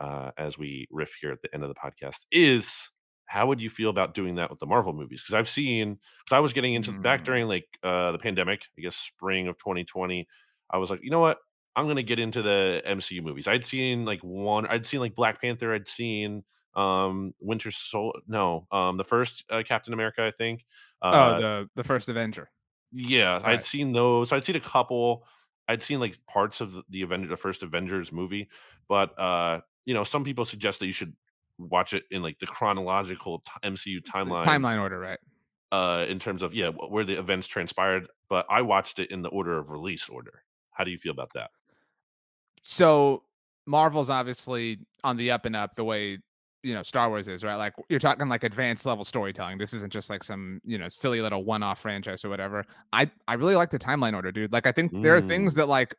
uh, as we riff here at the end of the podcast, is how would you feel about doing that with the Marvel movies? Because I've seen because I was getting into mm. back during like uh, the pandemic, I guess spring of twenty twenty. I was like, you know what? I'm going to get into the M C U movies. I'd seen like one, I'd seen like Black Panther. I'd seen um, Winter Soldier. No, um, the first uh, Captain America, I think. Uh, oh, the, the first Avenger. Yeah. All I'd right. seen those. I'd seen a couple. I'd seen like parts of the Avenger, the first Avengers movie. But, uh, you know, some people suggest that you should watch it in like the chronological t- M C U timeline. The timeline order, right. Uh, in terms of, yeah, where the events transpired. But I watched it in the order of release order. How do you feel about that? So Marvel's obviously on the up and up the way, you know, Star Wars is, right? Like you're talking like advanced level storytelling. This isn't just like some, you know, silly little one-off franchise or whatever. I, I really like the timeline order, dude. Like I think mm. there are things that like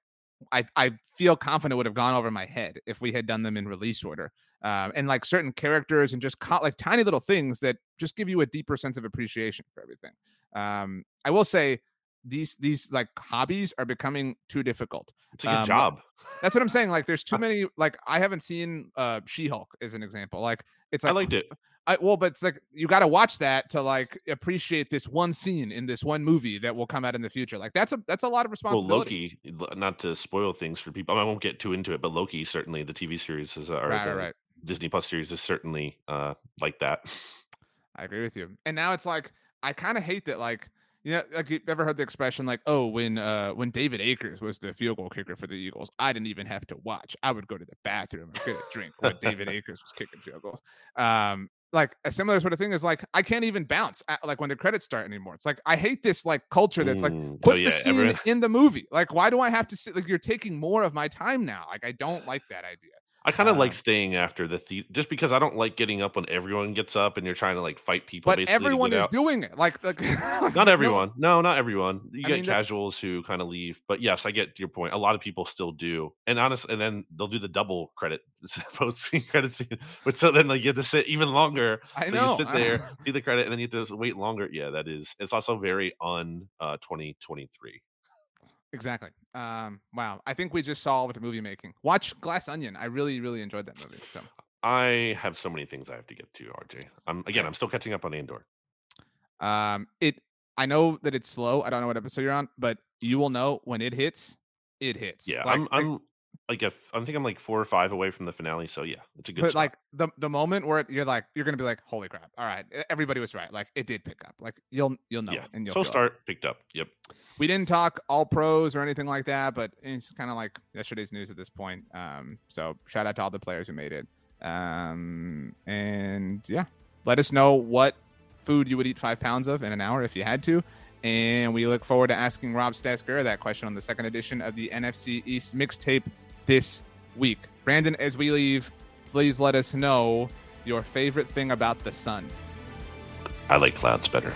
I, I feel confident would have gone over my head if we had done them in release order. Um, and like certain characters and just co- like tiny little things that just give you a deeper sense of appreciation for everything. Um, I will say, these these like hobbies are becoming too difficult. It's like a um, job. That's what I'm saying. Like there's too many. Like I haven't seen uh She-Hulk as an example. Like it's like, I liked it. I well, but it's like you got to watch that to like appreciate this one scene in this one movie that will come out in the future. Like that's a that's a lot of responsibility. Well, Loki, not to spoil things for people, I mean, I won't get too into it, but Loki certainly the T V series is uh, or right, the right. Disney Plus series is certainly uh like that. I agree with you. And now it's like I kind of hate that like. Yeah, like you've ever heard the expression like, oh, when uh, when David Akers was the field goal kicker for the Eagles, I didn't even have to watch. I would go to the bathroom and get a drink when David Akers was kicking field goals. Um, like a similar sort of thing is like, I can't even bounce at, like when the credits start anymore. It's like, I hate this like culture that's like, mm, put oh, yeah, the scene everyone... in the movie. Like, why do I have to sit? Like, you're taking more of my time now. Like, I don't like that idea. I kind of um, like staying after the the- just because I don't like getting up when everyone gets up and you're trying to like fight people. But basically everyone is out. doing it. Like, like not everyone. No. no, not everyone. You I get mean, casuals that... who kind of leave. But yes, I get your point. A lot of people still do. And honestly, and then they'll do the double credit post-scene credit scene. But so then like you have to sit even longer. I so know. You sit there, I... see the credit, and then you have to wait longer. Yeah, that is. It's also very on uh, twenty twenty-three. Exactly. Um, wow. I think we just solved movie making. Watch Glass Onion. I really, really enjoyed that movie. So I have so many things I have to get to, R J. I'm again, I'm still catching up on Andor. Um, it. I know that it's slow. I don't know what episode you're on, but you will know when it hits. It hits. Yeah, like, I'm. I'm like, if I think I'm like four or five away from the finale, so yeah, it's a good. But spot. Like the the moment where it, you're like, you're gonna be like, holy crap! All right, everybody was right. Like it did pick up. Like you'll you'll know. Yeah. It and you'll so start it. Picked up. Yep. We didn't talk all pros or anything like that, but it's kind of like yesterday's news at this point. Um, so shout out to all the players who made it. Um, and yeah, let us know what food you would eat five pounds of in an hour if you had to. And we look forward to asking Rob Stats-Guerra that question on the second edition of the N F C East mixtape this week. Brandon, as we leave, please let us know your favorite thing about the sun. I like clouds better.